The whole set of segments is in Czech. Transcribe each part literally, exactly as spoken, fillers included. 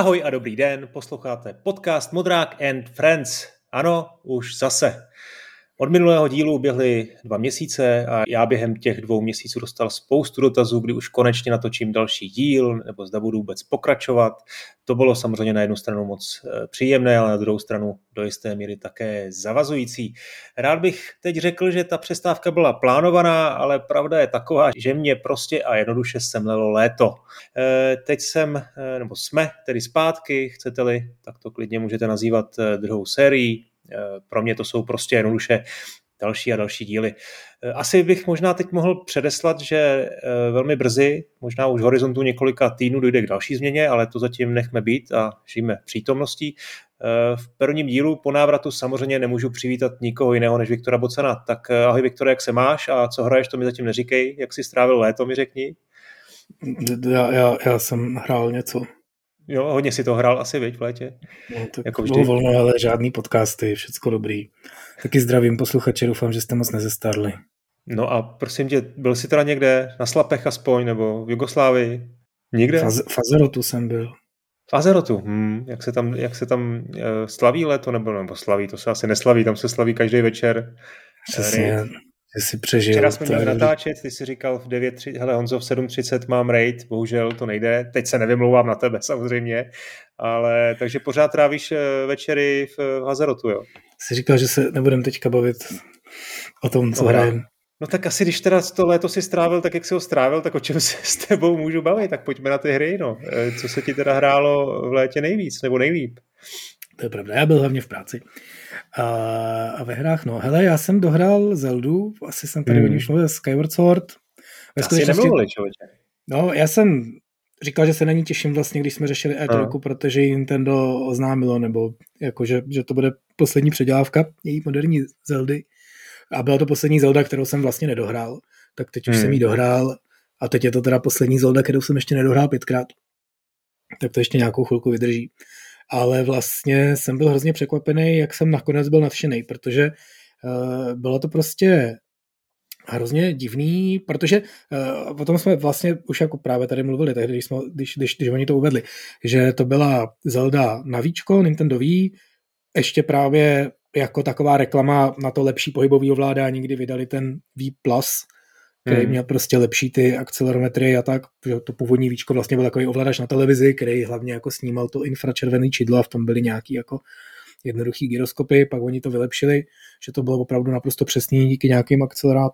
Ahoj a dobrý den, posloucháte podcast Modrák and Friends. Ano, už zase. Od minulého dílu běhly dva měsíce a já během těch dvou měsíců dostal spoustu dotazů, kdy už konečně natočím další díl, nebo zda budu vůbec pokračovat. To bylo samozřejmě na jednu stranu moc příjemné, ale na druhou stranu do jisté míry také zavazující. Rád bych teď řekl, že ta přestávka byla plánovaná, ale pravda je taková, že mě prostě a jednoduše semlelo léto. Teď jsem, nebo jsme tedy zpátky, chcete-li, tak to klidně můžete nazývat druhou sérií. Pro mě to jsou prostě jednoduše další a další díly. Asi bych možná teď mohl předeslat, že velmi brzy, možná už v horizontu několika týdnů dojde k další změně, ale to zatím nechme být a žijeme přítomností. V prvním dílu po návratu samozřejmě nemůžu přivítat nikoho jiného než Viktora Bocana. Tak ahoj Viktore, jak se máš a co hraješ, to mi zatím neříkej. Jak jsi strávil léto, mi řekni. Já, já, já jsem hrál něco. Jo, hodně si to hrál asi, viď, v létě. No, tak jako vždy. Bylo volno, ale žádný podcasty, všecko dobrý. Taky zdravím posluchače, doufám, že jste moc nezestárli. No a prosím tě, byl jsi teda někde na Slapech aspoň, nebo v Jugoslávii? Nikde? Faz- Fazerotu jsem byl. Azerotu, hmm. jak se tam, jak se tam e, slaví léto, nebo, nebo slaví, to se asi neslaví, tam se slaví každý večer. Přesně, si přežil. Včera jsme měli natáčet, ty jsi říkal v devět třicet, hele Honzo, v sedm třicet mám raid, bohužel to nejde, teď se nevymlouvám na tebe samozřejmě, ale takže pořád trávíš večery v Azerotu, jo? Jsi říkal, že se nebudeme teďka bavit o tom, co hrajem. No tak asi, když teda to léto si strávil, tak jak si ho strávil, tak o čem se s tebou můžu bavit, tak pojďme na ty hry, no. Co se ti teda hrálo v létě nejvíc, nebo nejlíp? To je pravda, já byl hlavně v práci. A, a ve hrách, no, hele, já jsem dohrál Zeldu, asi jsem tady mm. už mluvil Skyward Sword. Asi nemluvili, člověče. No, já jsem říkal, že se na ní těším vlastně, když jsme řešili E-Troku, no. Protože ji Nintendo oznámilo, nebo jakože, že to bude poslední předělávka její moderní Zeldy. A byla to poslední Zelda, kterou jsem vlastně nedohrál, tak teď mm. už jsem ji dohrál a teď je to teda poslední Zelda, kterou jsem ještě nedohrál pětkrát. Tak to ještě nějakou chvilku vydrží. Ale vlastně jsem byl hrozně překvapený, jak jsem nakonec byl nadšený, protože uh, bylo to prostě hrozně divný, protože uh, potom jsme vlastně už jako právě tady mluvili, tehdy, když, jsme, když, když, když oni to uvedli, že to byla Zelda na víčko, Nintendový, ještě právě jako taková reklama na to lepší pohybový ovládání, kdy vydali ten V plus, který měl prostě lepší ty akcelerometry a tak, že to původní víčko vlastně byl takový ovladač na televizi, který hlavně jako snímal to infračervený čidlo a v tom byly nějaký jako jednoduchý gyroskopy, pak oni to vylepšili, že to bylo opravdu naprosto přesný díky nějakým akcelerát,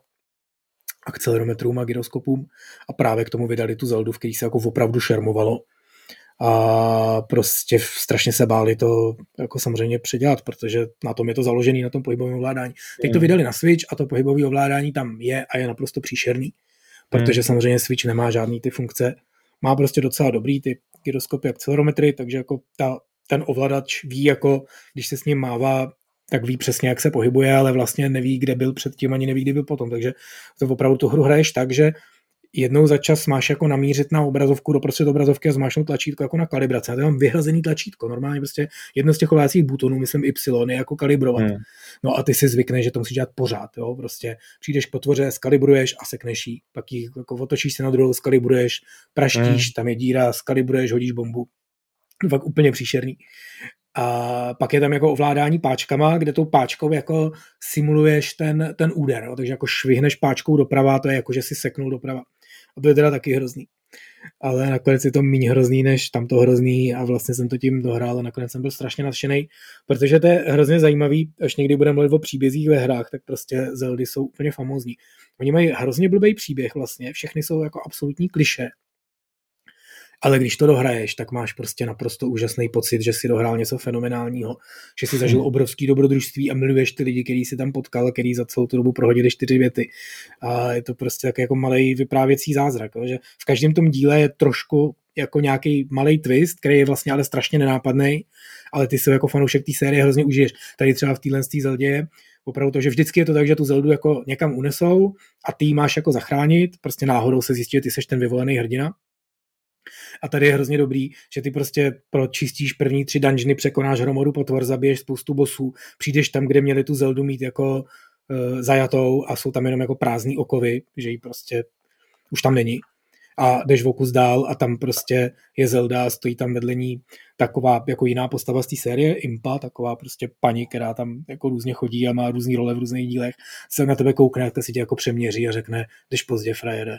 akcelerometrům a gyroskopům a právě k tomu vydali tu Zeldu, v který se jako opravdu šermovalo a prostě strašně se báli to jako samozřejmě předělat, protože na tom je to založený, na tom pohybovém ovládání. Teď to vydali na Switch a to pohybové ovládání tam je a je naprosto příšerný, protože samozřejmě Switch nemá žádný ty funkce. Má prostě docela dobrý ty gyroskopy, akcelerometry, takže jako ta, ten ovladač ví, jako když se s ním mává, tak ví přesně, jak se pohybuje, ale vlastně neví, kde byl předtím, ani neví, kde byl potom, takže to opravdu tu hru hraješ tak, že jednou za čas máš jako namířit na obrazovku doprostřed obrazovky a zmáčknout tlačítko jako na kalibraci. Já mám vyhrazený tlačítko, normálně prostě jedno z těch ovládacích butonů, myslím Y, je jako kalibrovat. Hmm. No a ty si zvykneš, že to musíš dělat pořád, jo, prostě přijdeš k potvoře, skalibruješ a sekneš jí, pak jí jako otočíš se na druhou, skalibruješ, praštíš, hmm. tam je díra, skalibruješ, hodíš bombu. Fakt úplně příšerný. A pak je tam jako ovládání páčkama, kde tou páčkou jako simuluješ ten, ten úder, jo? Takže jako švihneš páčkou doprava, to je jako, že si seknul doprava. A to je teda taky hrozný. Ale nakonec je to méně hrozný, než tamto hrozný a vlastně jsem to tím dohrál a nakonec jsem byl strašně nadšenej, protože to je hrozně zajímavý, až někdy budeme mluvit o příbězích ve hrách, tak prostě Zeldy jsou úplně famózní. Oni mají hrozně blbej příběh vlastně, všechny jsou jako absolutní klišé. Ale když to dohraješ, tak máš prostě naprosto úžasný pocit, že si dohrál něco fenomenálního, že si zažil obrovský dobrodružství a miluješ ty lidi, který si tam potkal, který za celou tu dobu prohodili čtyři věty. A je to prostě tak jako malej vyprávěcí zázrak, jo? Že v každém tom díle je trošku jako nějaký malej twist, který je vlastně ale strašně nenápadnej, ale ty se jako fanoušek té série hrozně užiješ. Tady třeba v téhle Zeldě opravdu to, že vždycky je to tak, že tu Zeldu jako někam unesou a ty ji máš jako zachránit, prostě náhodou se zjistí, že ty seš ten vyvolený hrdina. A tady je hrozně dobrý, že ty prostě pročistíš první tři dungeony, překonáš hromadu potvor, zabiješ spoustu bossů, přijdeš tam, kde měli tu Zeldu mít jako e, zajatou a jsou tam jenom jako prázdný okovy, že ji prostě už tam není. a jdeš o kus dál a tam prostě je Zelda, stojí tam vedle ní taková jako jiná postava z té série, Impa, taková prostě paní, která tam jako různě chodí a má různý role v různých dílech, se na tebe koukne, tak si tě jako přeměří a řekne, jdeš pozdě, frajere.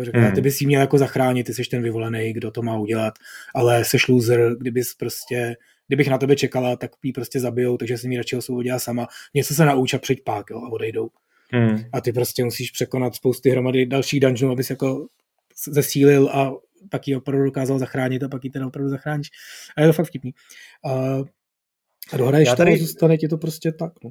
Řekla, ty bys jí měl jako zachránit, ty jsi ten vyvolený, kdo to má udělat, ale seš loser, kdybys prostě, kdybych na tebe čekala, tak jí prostě zabijou, takže si mi radši osvobodila sama, něco se nauč a přijď pák, jo, a odejdou. Hmm. A ty prostě musíš překonat spousty hromady dalších dungeonů, abys jako zesílil a pak ji opravdu dokázal zachránit a pak ji teda opravdu zachráníš. A je to fakt vtipný. Uh, a dohraješ to a zůstane ti to prostě tak. No.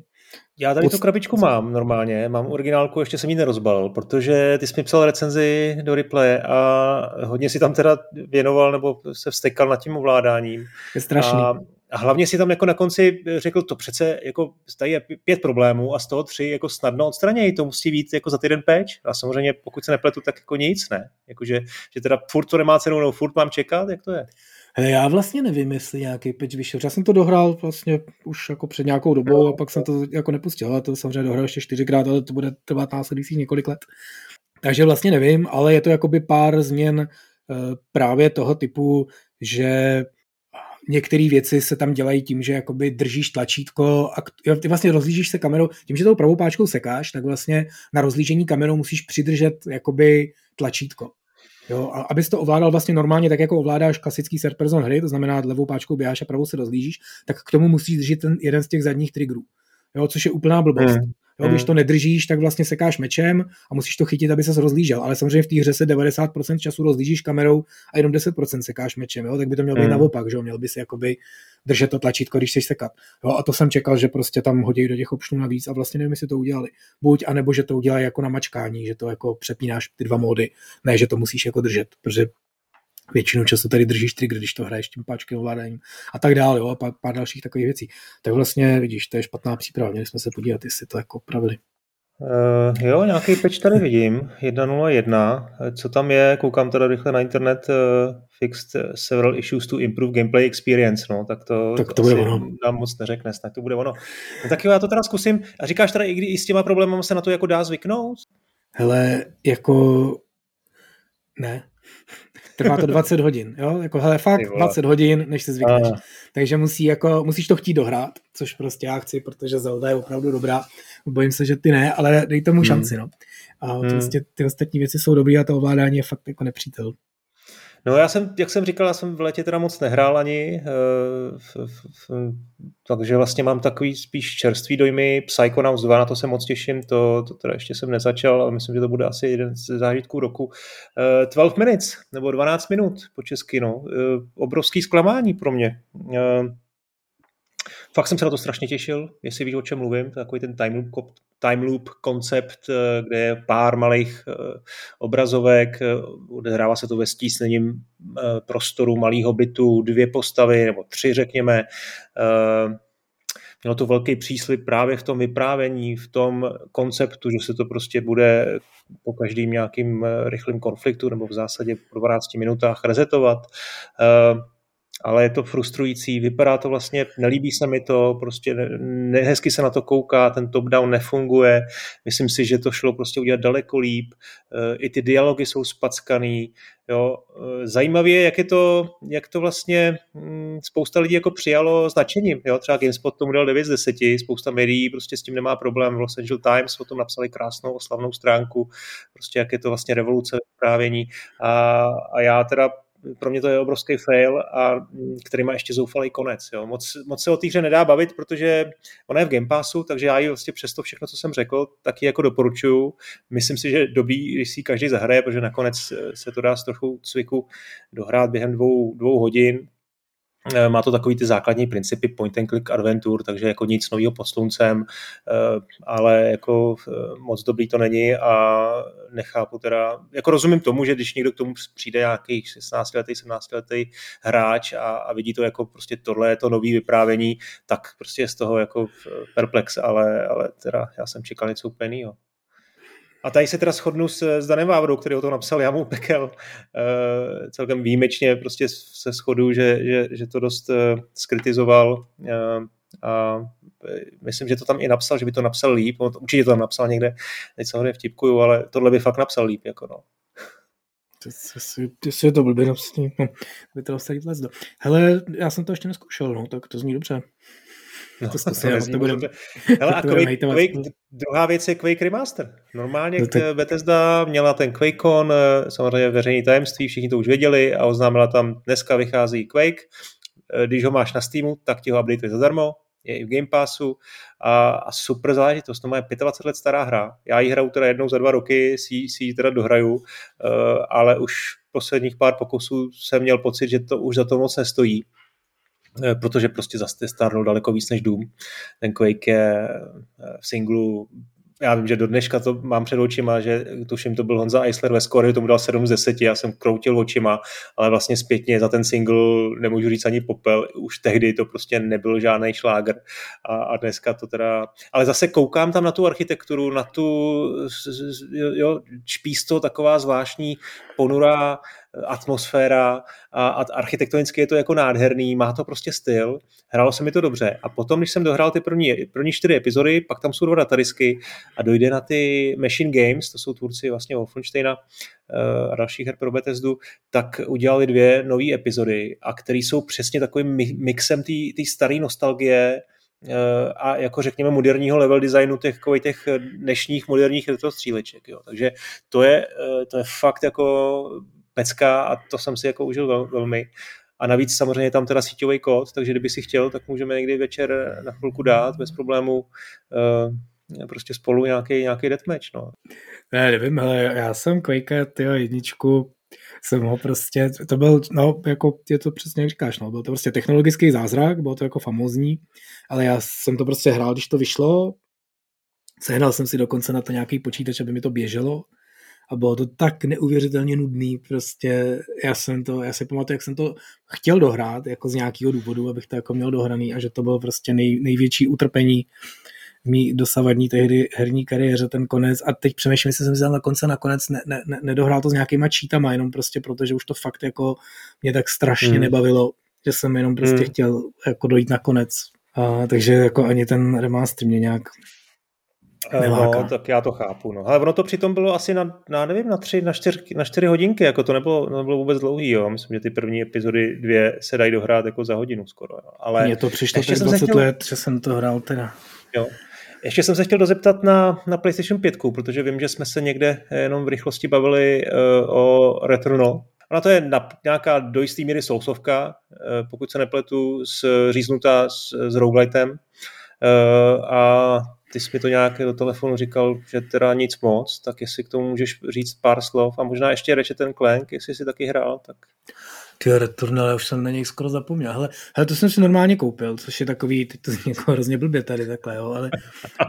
Já tady Post... tu krabičku mám normálně, mám originálku, ještě jsem ji nerozbalil, protože ty jsi mi psal recenzi do replaye a hodně si tam teda věnoval nebo se vztekal nad tím ovládáním. Je strašný. A... A hlavně si tam jako na konci řekl, to přece jako tady je pět problémů a z toho tři jako snadno odstranějí, to musí být jako za týden péč. A samozřejmě pokud se nepletu, tak jako nic, ne. Jakože že teda furt to nemá cenu, no furt mám čekat, jak to je? Hele, já vlastně nevím, jestli nějaký patch vyšel. Já jsem to dohrál vlastně už jako před nějakou dobou a pak jsem to jako nepustil, ale to samozřejmě dohrál ještě čtyřikrát, ale to bude trvat následujících několik let. Takže vlastně nevím, ale je to jakoby pár změn právě toho typu, že některé věci se tam dělají tím, že jakoby držíš tlačítko a ty vlastně rozlížíš se kamerou, tím, že tou pravou páčkou sekáš, tak vlastně na rozlížení kamerou musíš přidržet jakoby tlačítko. Jo, a abys to ovládal vlastně normálně tak, jako ovládáš klasický third person hry, to znamená levou páčkou běháš a pravou se rozlížíš, tak k tomu musíš držet ten jeden z těch zadních triggerů, jo, což je úplná blbost. Mm. Jo, když to nedržíš, tak vlastně sekáš mečem a musíš to chytit, aby ses rozlížel. Ale samozřejmě v té hře se devadesát procent času rozlížíš kamerou a jenom deset procent sekáš mečem. Jo? Tak by to mělo být mm. naopak, že jo? Měl by si jakoby držet to tlačítko, když chceš sekat. Jo? A to jsem čekal, že prostě tam hodí do těch optionů navíc a vlastně nevím, jestli to udělali. Buď, anebo že to udělají jako na mačkání, že to jako přepínáš ty dva módy. Ne, že to musíš jako držet, protože většinou času tady držíš trigger, když to hraješ tím páčkem ovládáním a tak dále, jo, a pár, pár dalších takových věcí. Tak vlastně, vidíš, to je špatná příprava, měli jsme se podívat, jestli to jako opravili. Uh, jo, nějaký patch tady vidím, jedna tečka nula jedna, co tam je, koukám teda rychle na internet, uh, fixed several issues to improve gameplay experience, no, tak to, tak to, to bude ono. Nám moc neřekne, tak to bude ono. No, tak jo, já to teda zkusím, a říkáš teda, i, kdy, i s těma problémama se na to jako dá zvyknout? Hele, jako, ne. Trvá to dvacet hodin, jo, jako hele, fakt dvacet hodin, než se zvykneš. Aha. Takže musí jako, musíš to chtít dohrát, což prostě já chci, protože Zelda je opravdu dobrá, bojím se, že ty ne, ale dej tomu šanci, no. A hmm. prostě ty ostatní věci jsou dobrý a to ovládání je fakt jako nepřítel. No já jsem, jak jsem říkal, já jsem v létě teda moc nehrál ani, f, f, f, takže vlastně mám takový spíš čerstvý dojmy, Psychonauts dva, na to se moc těším, to, to teda ještě jsem nezačal, ale myslím, že to bude asi jeden z zážitků roku. dvanáct minutes, nebo dvanáct minut po česky, no, obrovský zklamání pro mě. Fakt jsem se na to strašně těšil, jestli víš, o čem mluvím, takový ten time loop, time loop koncept, kde je pár malých obrazovek, odehrává se to ve stísněném prostoru malého bytu, dvě postavy nebo tři, řekněme. Mělo to velký příslib právě v tom vyprávění, v tom konceptu, že se to prostě bude po každým nějakým rychlým konfliktu nebo v zásadě po dvanácti minutách resetovat. Ale je to frustrující, vypadá to vlastně, nelíbí se mi to, prostě nehezky se na to kouká, ten top-down nefunguje, myslím si, že to šlo prostě udělat daleko líp, i ty dialogy jsou spackaný, jo. Zajímavé je, jak je to, jak to vlastně spousta lidí jako přijalo značením, jo, třeba GameSpot tomu dal devět z deseti, spousta médií prostě s tím nemá problém, Los Angeles Times o tom napsali krásnou oslavnou stránku, prostě jak je to vlastně revoluce vyprávění a, a já teda pro mě to je obrovský fail, a který má ještě zoufalý konec. Jo. Moc, moc se o té hře nedá bavit, protože ona je v Game Passu, takže já ji vlastně přesto všechno, co jsem řekl, taky jako doporučuju. Myslím si, že dobí, když si každý zahraje, protože nakonec se to dá s trochu cviku dohrát během dvou, dvou hodin. Má to takový ty základní principy point and click adventure, takže jako nic nového pod sluncem, ale jako moc dobrý to není a nechápu teda, jako rozumím tomu, že když někdo k tomu přijde nějaký šestnáctiletý, sedmnáctiletý hráč a, a vidí to jako prostě tohle je to nový vyprávění, tak prostě je z toho jako perplex, ale, ale teda já jsem čekal něco úplně jiného. A tady se teda shodnu s, s Danem Vávrou, který o tom napsal, já mu pekel e, celkem výjimečně, prostě se shodu, že, že, že to dost e, skritizoval e, a myslím, že to tam i napsal, že by to napsal líp, on to, určitě to tam napsal někde, teď samozřejmě vtipkuju, ale tohle by fakt napsal líp, jako no. To je to blběnostní. Vytrl se jít lezdo. Hele, já jsem to ještě neskoušel, no, tak to zní dobře. No, to zkusím, já to budem. Hele, a Quake, Quake, druhá věc je Quake Remaster. Normálně no, tak... Bethesda měla ten QuakeCon, samozřejmě veřejný tajemství, všichni to už věděli a oznámila tam, dneska vychází Quake. Když ho máš na Steamu, tak ti ho updateuje zadarmo, je i v Game Passu a, a super záležitost, to má dvacet pět let stará hra. Já ji hraju teda jednou za dva roky, si, si ji teda dohraju, uh, ale už posledních pár pokusů jsem měl pocit, že to už za to moc nestojí, uh, protože prostě zastárnul daleko víc než Doom. Ten Quake je v singlu, já vím, že do dneška to mám před očima, že tuším, to byl Honza Eisler ve score, tomu dal sedm z deseti, já jsem kroutil očima, ale vlastně zpětně za ten single nemůžu říct ani popel, už tehdy to prostě nebyl žádný šlágr a, a dneska to teda, ale zase koukám tam na tu architekturu, na tu jo, čpísto, taková zvláštní ponurá atmosféra a, a architektonicky je to jako nádherný, má to prostě styl, hrálo se mi to dobře a potom, když jsem dohrál ty první, první čtyři epizody, pak tam jsou dva datarisky a dojde na ty Machine Games, to jsou tvůrci vlastně Wolfensteina a dalších her pro Bethesdu, tak udělali dvě nové epizody a které jsou přesně takovým mixem té staré nostalgie a jako řekněme moderního level designu těch, těch dnešních moderních retrostříleček. Jo. Takže to je, to je fakt jako pecka a to jsem si jako užil vel, velmi. A navíc samozřejmě tam teda síťový kód, takže kdyby si chtěl, tak můžeme někdy večer na chvilku dát bez problému uh, prostě spolu nějaký, nějaký deathmatch. No. Ne, nevím, ale já jsem Quakea, tyho jedničku, jsem ho prostě, to byl, no, jako je to přesně říkáš, no, byl to prostě technologický zázrak, bylo to jako famózní, ale já jsem to prostě hrál, když to vyšlo, sehnal jsem si dokonce na to nějaký počítač, aby mi to běželo, a bylo to tak neuvěřitelně nudný, prostě já jsem to, já si pamatuju, jak jsem to chtěl dohrát, jako z nějakého důvodu, abych to jako měl dohraný a že to bylo prostě nej, největší utrpení v mý dosavadní tehdy herní kariéře, ten konec a teď přemýšlím, jestli jsem vzal na konce, nakonec ne, ne, ne, nedohrál to s nějakýma cheatama, jenom prostě proto, že už to fakt jako mě tak strašně hmm. nebavilo, že jsem jenom prostě hmm. chtěl jako dojít na konec, a, takže jako ani ten remaster mě nějak... Neváka. No, tak já to chápu. No. Ale ono to přitom bylo asi na, na nevím, na tři, na čtyři, na čtyři hodinky, jako to nebylo, nebylo vůbec dlouhý, jo. Myslím, že ty první epizody dvě se dají dohrát jako za hodinu skoro, jo. Ale mně to přišlo tak dvacet chtěl... let, že jsem to hrál teda. Jo. Ještě jsem se chtěl dozeptat na, na PlayStation pět, protože vím, že jsme se někde jenom v rychlosti bavili uh, o Returnal. Ona to je na, nějaká do jistý míry sousovka, uh, pokud se nepletu, s, říznutá s, s roguelitem. Uh, a ty jsi mi to nějak do telefonu říkal, že teda nic moc, tak jestli k tomu můžeš říct pár slov a možná ještě Ratchet and Clank, jestli jsi taky hrál, tak... Ty Returnal, už jsem na něj skoro zapomněl. Hele, hele, to jsem si normálně koupil, což je takový, teď to zní hrozně blbě tady takhle, jo, ale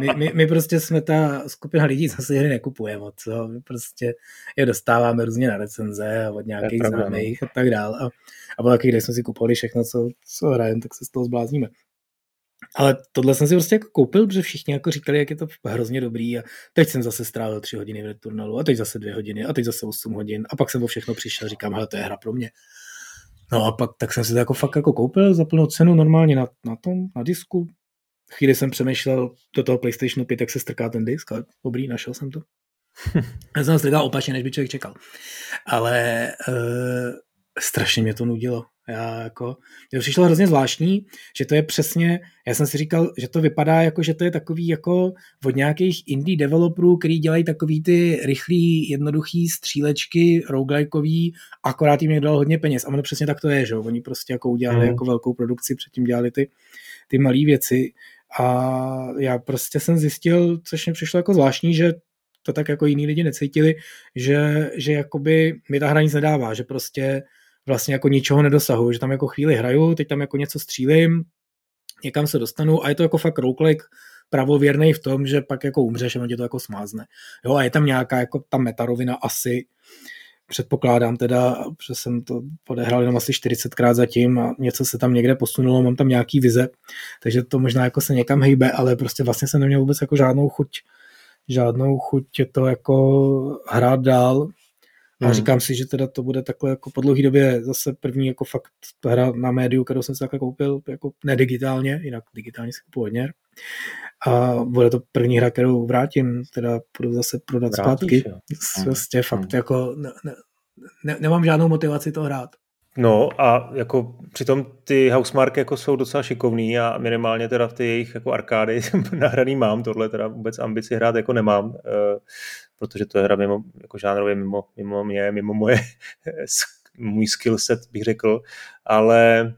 my, my, my prostě jsme ta skupina lidí, co si hry nekupuje moc, jo, my prostě je dostáváme různě na recenze a od nějakých známých a tak dál a, a po taky, kde jsme si kupovali všechno, co, co hrajeme, tak se z toho zblázníme. Ale tohle jsem si prostě jako koupil, protože všichni jako říkali, jak je to hrozně dobrý a teď jsem zase strávil tři hodiny v Returnalu a teď zase dvě hodiny a teď zase osm hodin a pak jsem o všechno přišel, říkám, hele, to je hra pro mě. No a pak tak jsem si to jako fakt jako koupil za plnou cenu normálně na, na tom, na disku. Chvíli jsem přemýšlel do toho PlayStation pět, jak se strká ten disk, ale dobrý, našel jsem to. Já jsem strkal opačně, než by člověk čekal. Ale uh, strašně mě to nudilo. Já jako, mě to přišlo hrozně zvláštní, že to je přesně, já jsem si říkal, že to vypadá jako, že to je takový jako od nějakých indie developerů, který dělají takový ty rychlý, jednoduchý střílečky, roguelikeový, akorát jim někdo dal hodně peněz. A ono přesně tak to je, že jo, oni prostě jako udělali mm. jako velkou produkci, předtím dělali ty, ty malé věci a já prostě jsem zjistil, což mi přišlo jako zvláštní, že to tak jako jiní lidi necítili, že, že jakoby mi ta hra nic nedává, že prostě vlastně jako ničeho nedosahuju, že tam jako chvíli hraju, teď tam jako něco střílím, někam se dostanu a je to jako fakt roguelike pravověrnej v tom, že pak jako umřeš a ono tě to jako smázne. Jo a je tam nějaká jako ta metarovina asi, předpokládám teda, že jsem to odehrál jenom asi čtyřicetkrát zatím a něco se tam někde posunulo, mám tam nějaký vize, takže to možná jako se někam hejbe, ale prostě vlastně jsem neměl vůbec jako žádnou chuť, žádnou chuť to jako hrát dál. A říkám si, že teda to bude takhle jako po dlouhé době zase první jako fakt hra na médiu, kterou jsem si takhle koupil, jako ne digitálně, jinak digitálně si kupuji hodně. A bude to první hra, kterou vrátím, teda budu zase prodat. Vrátíš, zpátky. Vlastně fakt hmm. jako ne, ne, ne, nemám žádnou motivaci to hrát. No a jako přitom ty Housemarque jako jsou docela šikovný a minimálně teda v ty jejich jako arkády nahraný mám, tohle teda vůbec ambici hrát jako nemám, protože to je hra mimo, jako žánrově mimo, mimo mě, mimo moje, můj skillset bych řekl, ale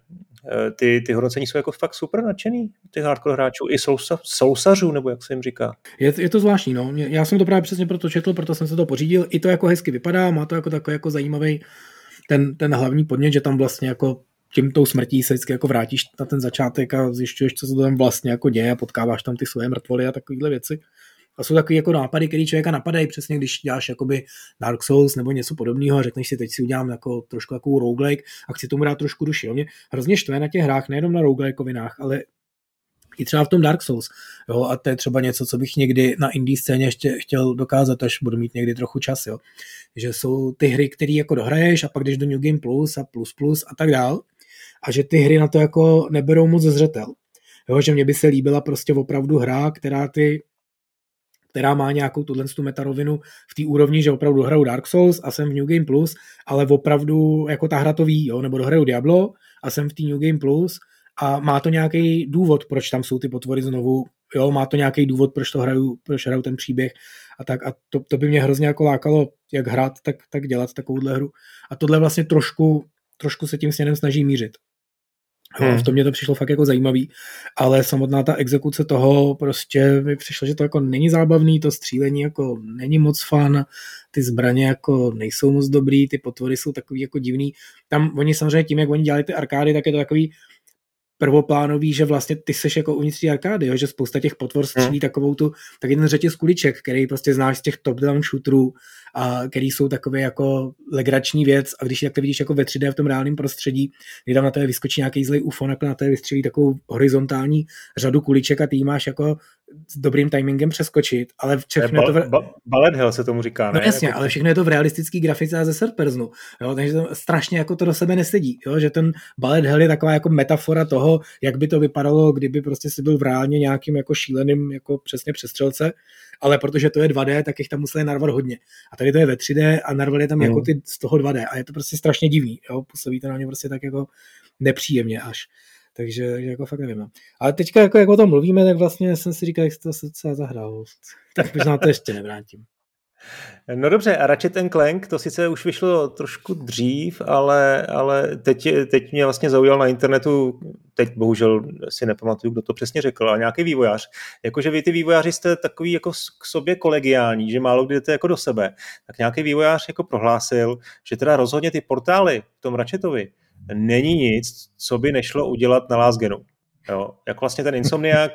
ty, ty hodnocení jsou jako fakt super nadšený těch hardcore hráčů i sousa, sousařů, nebo jak se jim říká. Je, je to zvláštní, no. Já jsem to právě přesně proto četl, proto jsem se to pořídil, i to jako hezky vypadá, má to jako takový jako zajímavý Ten, ten hlavní podnět, že tam vlastně jako tím tou smrtí se vždycky jako vrátíš na ten začátek a zjišťuješ, co se tam vlastně jako děje a potkáváš tam ty svoje mrtvoly a takovýhle věci. A jsou takový jako nápady, který člověka napadají přesně, když děláš jakoby Dark Souls nebo něco podobného a řekneš si, teď si udělám jako trošku takovou roguelike a chci tomu dát trošku duši. Jo? Mě hrozně štve na těch hrách, nejenom na roguelikovinách, ale i třeba v tom Dark Souls. Jo? A to je třeba něco, co bych někdy na indie scéně ještě chtěl dokázat, až budu mít někdy trochu čas. Jo? Že jsou ty hry, které jako dohraješ a pak jdeš do New Game Plus a Plus Plus a tak dál. A že ty hry na to jako neberou moc zřetel. Jo? Že mě by se líbila prostě opravdu hra, která ty která má nějakou tu metarovinu v té úrovni, že opravdu hraju Dark Souls a jsem v New Game Plus, ale opravdu jako ta hra to ví, jo? Nebo dohraju Diablo a jsem v té New Game Plus a má to nějaký důvod, proč tam jsou ty potvory znovu, jo, má to nějaký důvod, proč to hraju, proč hraju ten příběh a tak a to, to by mě hrozně jako lákalo, jak hrát, tak, tak dělat takovouhle hru. A tohle vlastně trošku, trošku se tím směrem snaží mířit. Hmm. V tom mě to přišlo fakt jako zajímavý, ale samotná ta exekuce toho prostě mi přišlo, že to jako není zábavný, to střílení jako není moc fun, ty zbraně jako nejsou moc dobrý, ty potvory jsou takový jako divný. Tam oni samozřejmě tím, jak oni dělali ty arkády, tak je to takový prvoplánový, že vlastně ty seš jako uvnitř té arkády, jo? Že spousta těch potvor střílí hmm. takovou tu, tak jeden řetěz kuliček, který prostě znáš z těch top-down shooterů, a který jsou takové jako legrační věc a když ji takhle vidíš jako ve tři dé v tom reálném prostředí, kdy tam na tebe vyskočí nějaký zlej U F O, na tebe vystřelí takovou horizontální řadu kuliček a ty máš jako s dobrým timingem přeskočit, ale všechno je to... V... Ba- Ballet Hell se tomu říká, ne? No jasně, ale všechno je to v realistický grafice a ze third personu, jo, takže to strašně jako to do sebe nesedí, jo, že ten Ballet Hell je taková jako metafora toho, jak by to vypadalo, kdyby prostě si byl v reálně nějakým jako šíleným jako přesně přestřelce, ale protože to je dva dé, tak jich tam museli narvat hodně. A tady to je ve tři dé a narvali tam mm. jako ty z toho dva dé a je to prostě strašně divný, jo, působí to na mě prostě tak jako nepříjemně až. Takže jako fakt nevím. Ale teďka, jako, jak o tom mluvíme, tak vlastně jsem si říkal, jak jsi to docela zahrál. Tak možná to ještě nevrátím. No dobře, a Ratchet and Clank, to sice už vyšlo trošku dřív, ale, ale teď, teď mě vlastně zaujal na internetu, teď bohužel si nepamatuju, kdo to přesně řekl, ale nějaký vývojář. Jakože vy ty vývojáři jste takový jako k sobě kolegiální, že málo kdy jdete jako do sebe. Tak nějaký vývojář jako prohlásil, že teda rozhodně ty portály v tom Ratchetovi není nic, co by nešlo udělat na Last Genu. Jo, jako vlastně ten Insomniac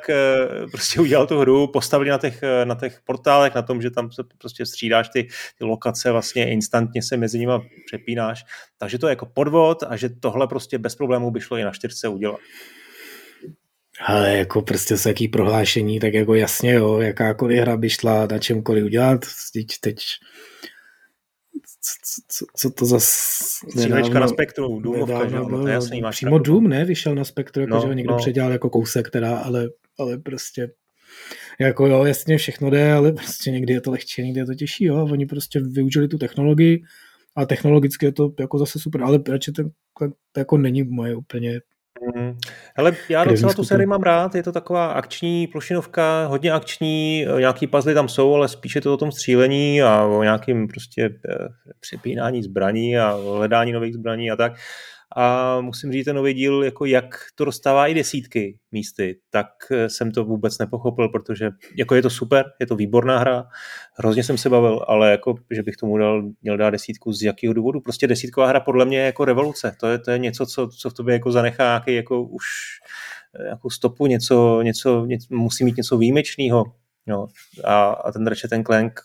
prostě udělal tu hru, postavili na těch, na těch portálech, na tom, že tam se prostě střídáš ty, ty lokace, vlastně instantně se mezi nimi přepínáš. Takže to je jako podvod a že tohle prostě bez problémů by šlo i na čtyřce udělat. Ale jako prostě z jaký prohlášení, tak jako jasně, jo, jakákoliv hra by šla na čemkoliv udělat, teď, teď... Co, co, co to za... Střílečka na Spektru, Doomovka, že ono, to je jasný. Přímo Doom, ne, vyšel na Spektru, jako, no, že ho někdo no. předělal jako kousek, teda, ale, ale prostě, jako jo, jasně všechno jde, ale prostě někdy je to lehčí, někdy je to těžší, jo, oni prostě využili tu technologii a technologicky je to jako zase super, ale radši to jako není moje úplně... Hmm. Hele, já docela tu sérii mám rád, je to taková akční plošinovka, hodně akční, nějaký puzzle tam jsou, ale spíše to o tom střílení a o nějakým prostě přepínání zbraní a hledání nových zbraní a tak. A musím říct, ten nový díl, jako jak to dostává i desítky místy, tak jsem to vůbec nepochopil, protože jako je to super, je to výborná hra, hrozně jsem se bavil, ale jako, že bych tomu dal, měl dát desítku z jakého důvodu, prostě desítková hra podle mě je jako revoluce, to je, to je něco, co, co v tobě jako zanechá nějaký jako už jako stopu, něco, něco, něco, musí mít něco výjimečného. No, a, a ten Ratchet and Clank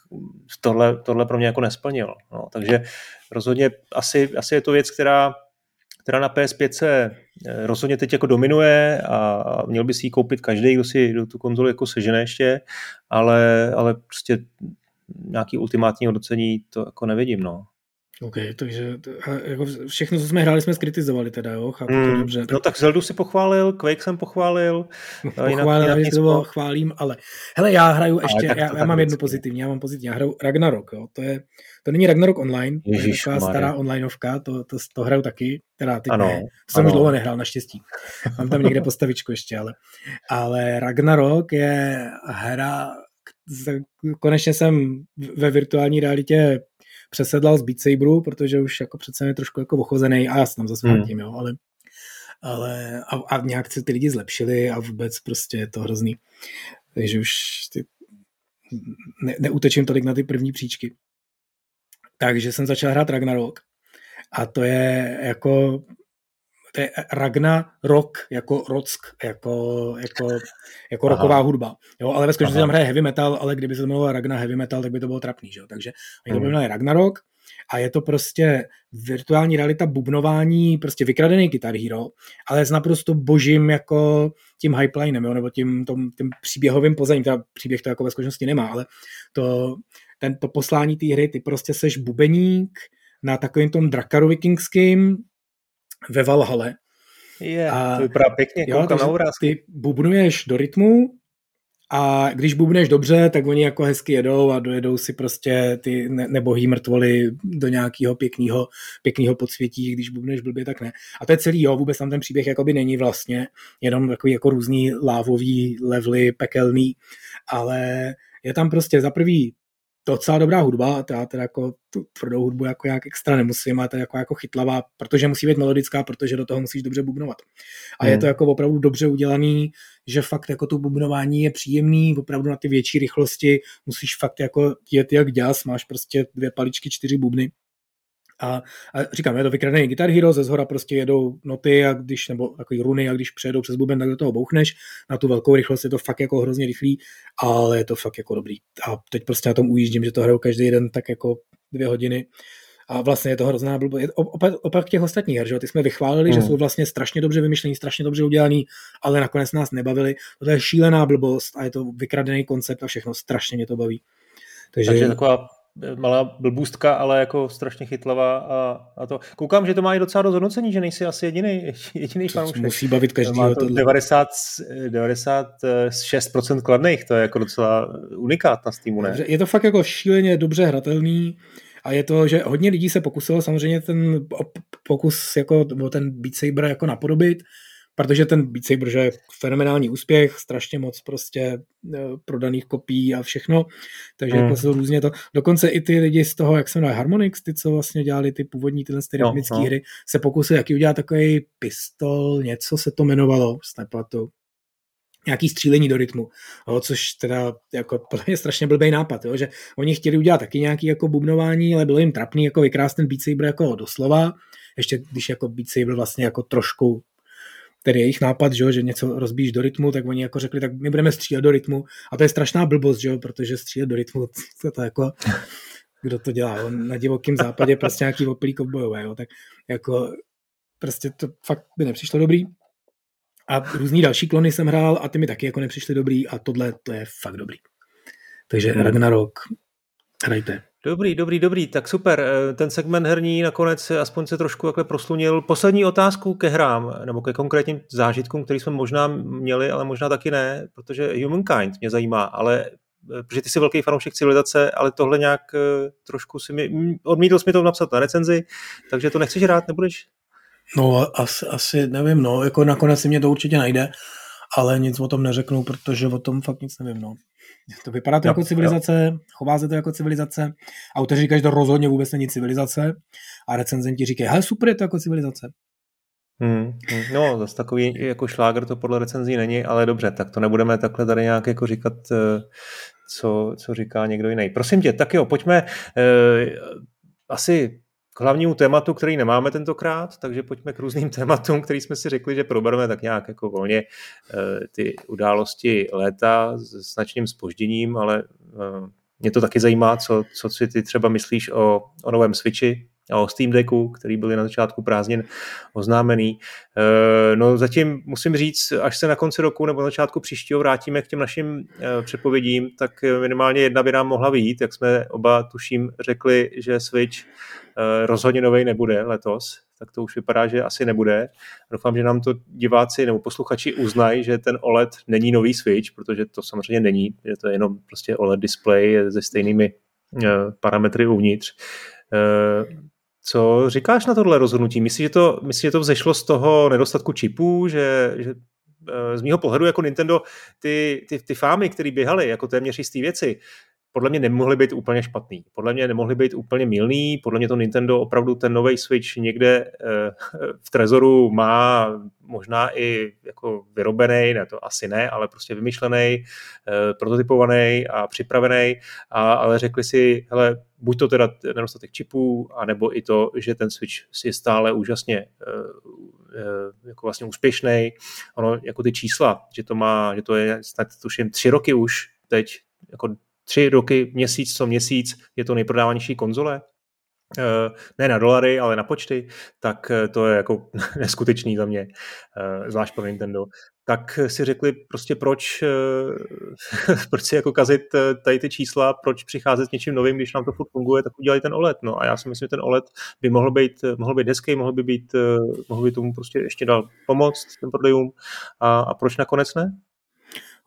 tohle, tohle pro mě jako nesplnil. No, takže rozhodně asi, asi je to věc, která která na P S pět se rozhodně teď jako dominuje a měl by si ji koupit každý, kdo si do tu konzoli jako sežene ještě, ale, ale prostě nějaký ultimátní hodnocení to jako nevidím, no. OK, takže jako všechno, co jsme hráli, jsme skritizovali teda, jo, chápu to mm, dobře. No tak Zeldu si pochválil, Quake jsem pochválil. Pochválil, jinak to chválím, ale hele, já hraju ještě, ale, já, já, já mám jednu pozitivní, já mám pozitivní, já hraju Ragnarok, jo, to je, to není Ragnarok online, Ježíš, to je taková stará onlineovka, to, to, to hraju taky, teda teď ano, ne, to jsem ano. už dlouho nehrál, naštěstí. Mám tam někde postavičku ještě, ale, ale Ragnarok je hra, konečně jsem ve virtuální realitě přesedlal z Beat Saberu, protože už jako přece je trošku jako ochozený a já se tam zasvátím, mm. jo, ale, ale a, a nějak se ty lidi zlepšili a vůbec prostě je to hrozný. Takže už ty, ne, neutečím tolik na ty první příčky. Takže jsem začal hrát Ragnarok a to je jako to je Ragnarok jako rock, jako, jako, jako roková hudba. Jo, ale ve skutečnosti tam hraje heavy metal, ale kdyby se to jmenovalo Ragna heavy metal, tak by to bylo trapný. Že jo? Takže oni to jmenovali Ragnarok a je to prostě virtuální realita bubnování, prostě vykradený Guitar Hero, ale s naprosto božím jako tím hypelinem, jo, nebo tím, tom, tím příběhovým pozadím. Teda příběh to jako ve skutečnosti nemá, ale to, ten, to poslání té hry, ty prostě seš bubeník na takovým tom drakaru vikingským ve Valhalle. Je, yeah, to vypadá pěkně, koukám na obrázky. Ty bubnuješ do rytmu a když bubnuješ dobře, tak oni jako hezky jedou a dojedou si prostě ty nebohý mrtvoly do nějakého pěkného, pěkného podsvětí, když bubnuješ blbě, tak ne. A to je celý, jo, vůbec tam ten příběh jakoby není vlastně, jenom takový jako různý lávový levely, pekelný, ale je tam prostě za prvý docela dobrá hudba, já teda jako tu tvrdou hudbu jako jak extra nemusím, ale teda jako, jako chytlavá, protože musí být melodická, protože do toho musíš dobře bubnovat. A mm. je to jako opravdu dobře udělaný, že fakt jako to bubnování je příjemný, opravdu na ty větší rychlosti musíš fakt jako jet jak děs, máš prostě dvě paličky, čtyři bubny. A, a říkám, je to vykradený Guitar Hero, ze zhora prostě jedou noty, a když, nebo takový runy, a když přejedou přes buben, tak do toho bouchneš, na tu velkou rychlost je to fakt jako hrozně rychlý, ale je to fakt jako dobrý. A teď prostě na tom ujíždím, že to hraju každý jeden tak jako dvě hodiny. A vlastně je to hrozná blbost. Opak, opak těch ostatních her, že? Ty jsme vychválili, hmm. že jsou vlastně strašně dobře vymyšlení, strašně dobře udělaný, ale nakonec nás nebavili. To je šílená blbost a je to vykradený koncept a všechno strašně mě to baví. Takže, Takže taková malá blbůstka, ale jako strašně chytlavá a, a to. Koukám, že to má i docela dost hodnocení, že nejsi asi jediný jediný fanoušek. Musí bavit každýho. To devadesát šest procent kladných, to je jako docela unikát na Steamu, ne? Je to fakt jako šíleně dobře hratelný a je to, že hodně lidí se pokusilo samozřejmě ten pokus jako ten Beat Saber jako napodobit, protože ten Beat Saber, že je fenomenální úspěch, strašně moc prostě prodaných kopií a všechno, takže mm. jako jsou různě to. Dokonce i ty lidi z toho, jak se jmenuje Harmonix, ty, co vlastně dělali ty původní tyhle rytmické no, no. hry, se pokusili jaký udělat takový pistol, něco se to jmenovalo, snapatu, nějaký střílení do rytmu, jo, což teda jako je strašně blbej nápad, jo, že oni chtěli udělat taky nějaký jako bubnování, ale bylo jim trapný jako vykrás ten Beat Saber jako doslova, ještě když jako Beat Saber vlastně jako trošku tedy jejich nápad, že, jo, že něco rozbíjíš do rytmu, tak oni jako řekli, tak my budeme střílet do rytmu. A to je strašná blbost, že jo, protože střílet do rytmu, to, to jako, kdo to dělá, jo? Na divokém západě prostě nějaký opilí kovbojové, jo, tak jako prostě to fakt by nepřišlo dobrý. A různý další klony jsem hrál a ty mi taky jako nepřišly dobrý a tohle to je fakt dobrý. Takže Ragnarok, hrajte. Dobrý, dobrý, dobrý, tak super. Ten segment herní nakonec aspoň se trošku takhle proslunil. Poslední otázku ke hrám, nebo ke konkrétním zážitkům, který jsme možná měli, ale možná taky ne, protože Humankind mě zajímá, ale protože ty jsi velký fanoušek civilizace, ale tohle nějak trošku si mi, odmítl jsi mi to napsat na recenzi, takže to nechceš hrát, nebudeš? No asi, asi nevím, no, jako nakonec si mě to určitě najde, ale nic o tom neřeknu, protože o tom fakt nic nevím, no. To vypadá to no, jako civilizace, jo. Chová se to jako civilizace, autoři říkají, že to rozhodně vůbec není civilizace a recenzenti říkají, hele, super, je to jako civilizace. Hmm, no, zase takový jako šláger to podle recenzí není, ale dobře, tak to nebudeme takhle tady nějak jako říkat, co, co říká někdo jiný. Prosím tě, tak jo, pojďme eh, asi k hlavnímu tématu, který nemáme tentokrát, takže pojďme k různým tématům, který jsme si řekli, že probereme tak nějak jako volně ty události léta s značným zpožděním, ale mě to taky zajímá, co, co si ty třeba myslíš o, o novém Switchi, o Steam Decku, který byly na začátku prázdnin oznámený. No zatím musím říct, až se na konci roku nebo na začátku příštího vrátíme k těm našim předpovědím, tak minimálně jedna by nám mohla vyjít, jak jsme oba tuším řekli, že Switch rozhodně novej nebude letos, tak to už vypadá, že asi nebude. Doufám, že nám to diváci nebo posluchači uznají, že ten O L E D není nový Switch, protože to samozřejmě není, že to je jenom prostě O L E D display se stejnými parametry uvnitř. Co říkáš na tohle rozhodnutí? Myslíš, že to, myslíš, že to vzešlo z toho nedostatku čipů, že, že z mýho pohledu jako Nintendo ty, ty, ty fámy, které běhaly jako téměř jistý věci, podle mě nemohly být úplně špatný. Podle mě nemohly být úplně mylný. Podle mě to Nintendo opravdu ten nový Switch někde v trezoru má, možná i jako vyrobený, ne to asi ne, ale prostě vymyšlený, prototypovaný a připravený. A, ale řekli si, hele, buď to teda nedostatek čipů, anebo i to, že ten Switch je stále úžasně jako vlastně úspěšný. Ono jako ty čísla, že to má, že to je snad tuším tři roky už teď jako Tři roky, měsíc co měsíc je to nejprodávanější konzole, ne na dolary, ale na počty, tak to je jako neskutečný za mě, zvlášť pro Nintendo. Tak si řekli prostě proč, proč si jako kazit tady ty čísla, proč přicházet s něčím novým, když nám to furt funguje, tak udělali ten O L E D. No a já si myslím, že ten O L E D by mohl být, mohl být hezký, mohl by, být, mohl by tomu prostě ještě dál pomoct, ten prodejům. A, a proč nakonec ne?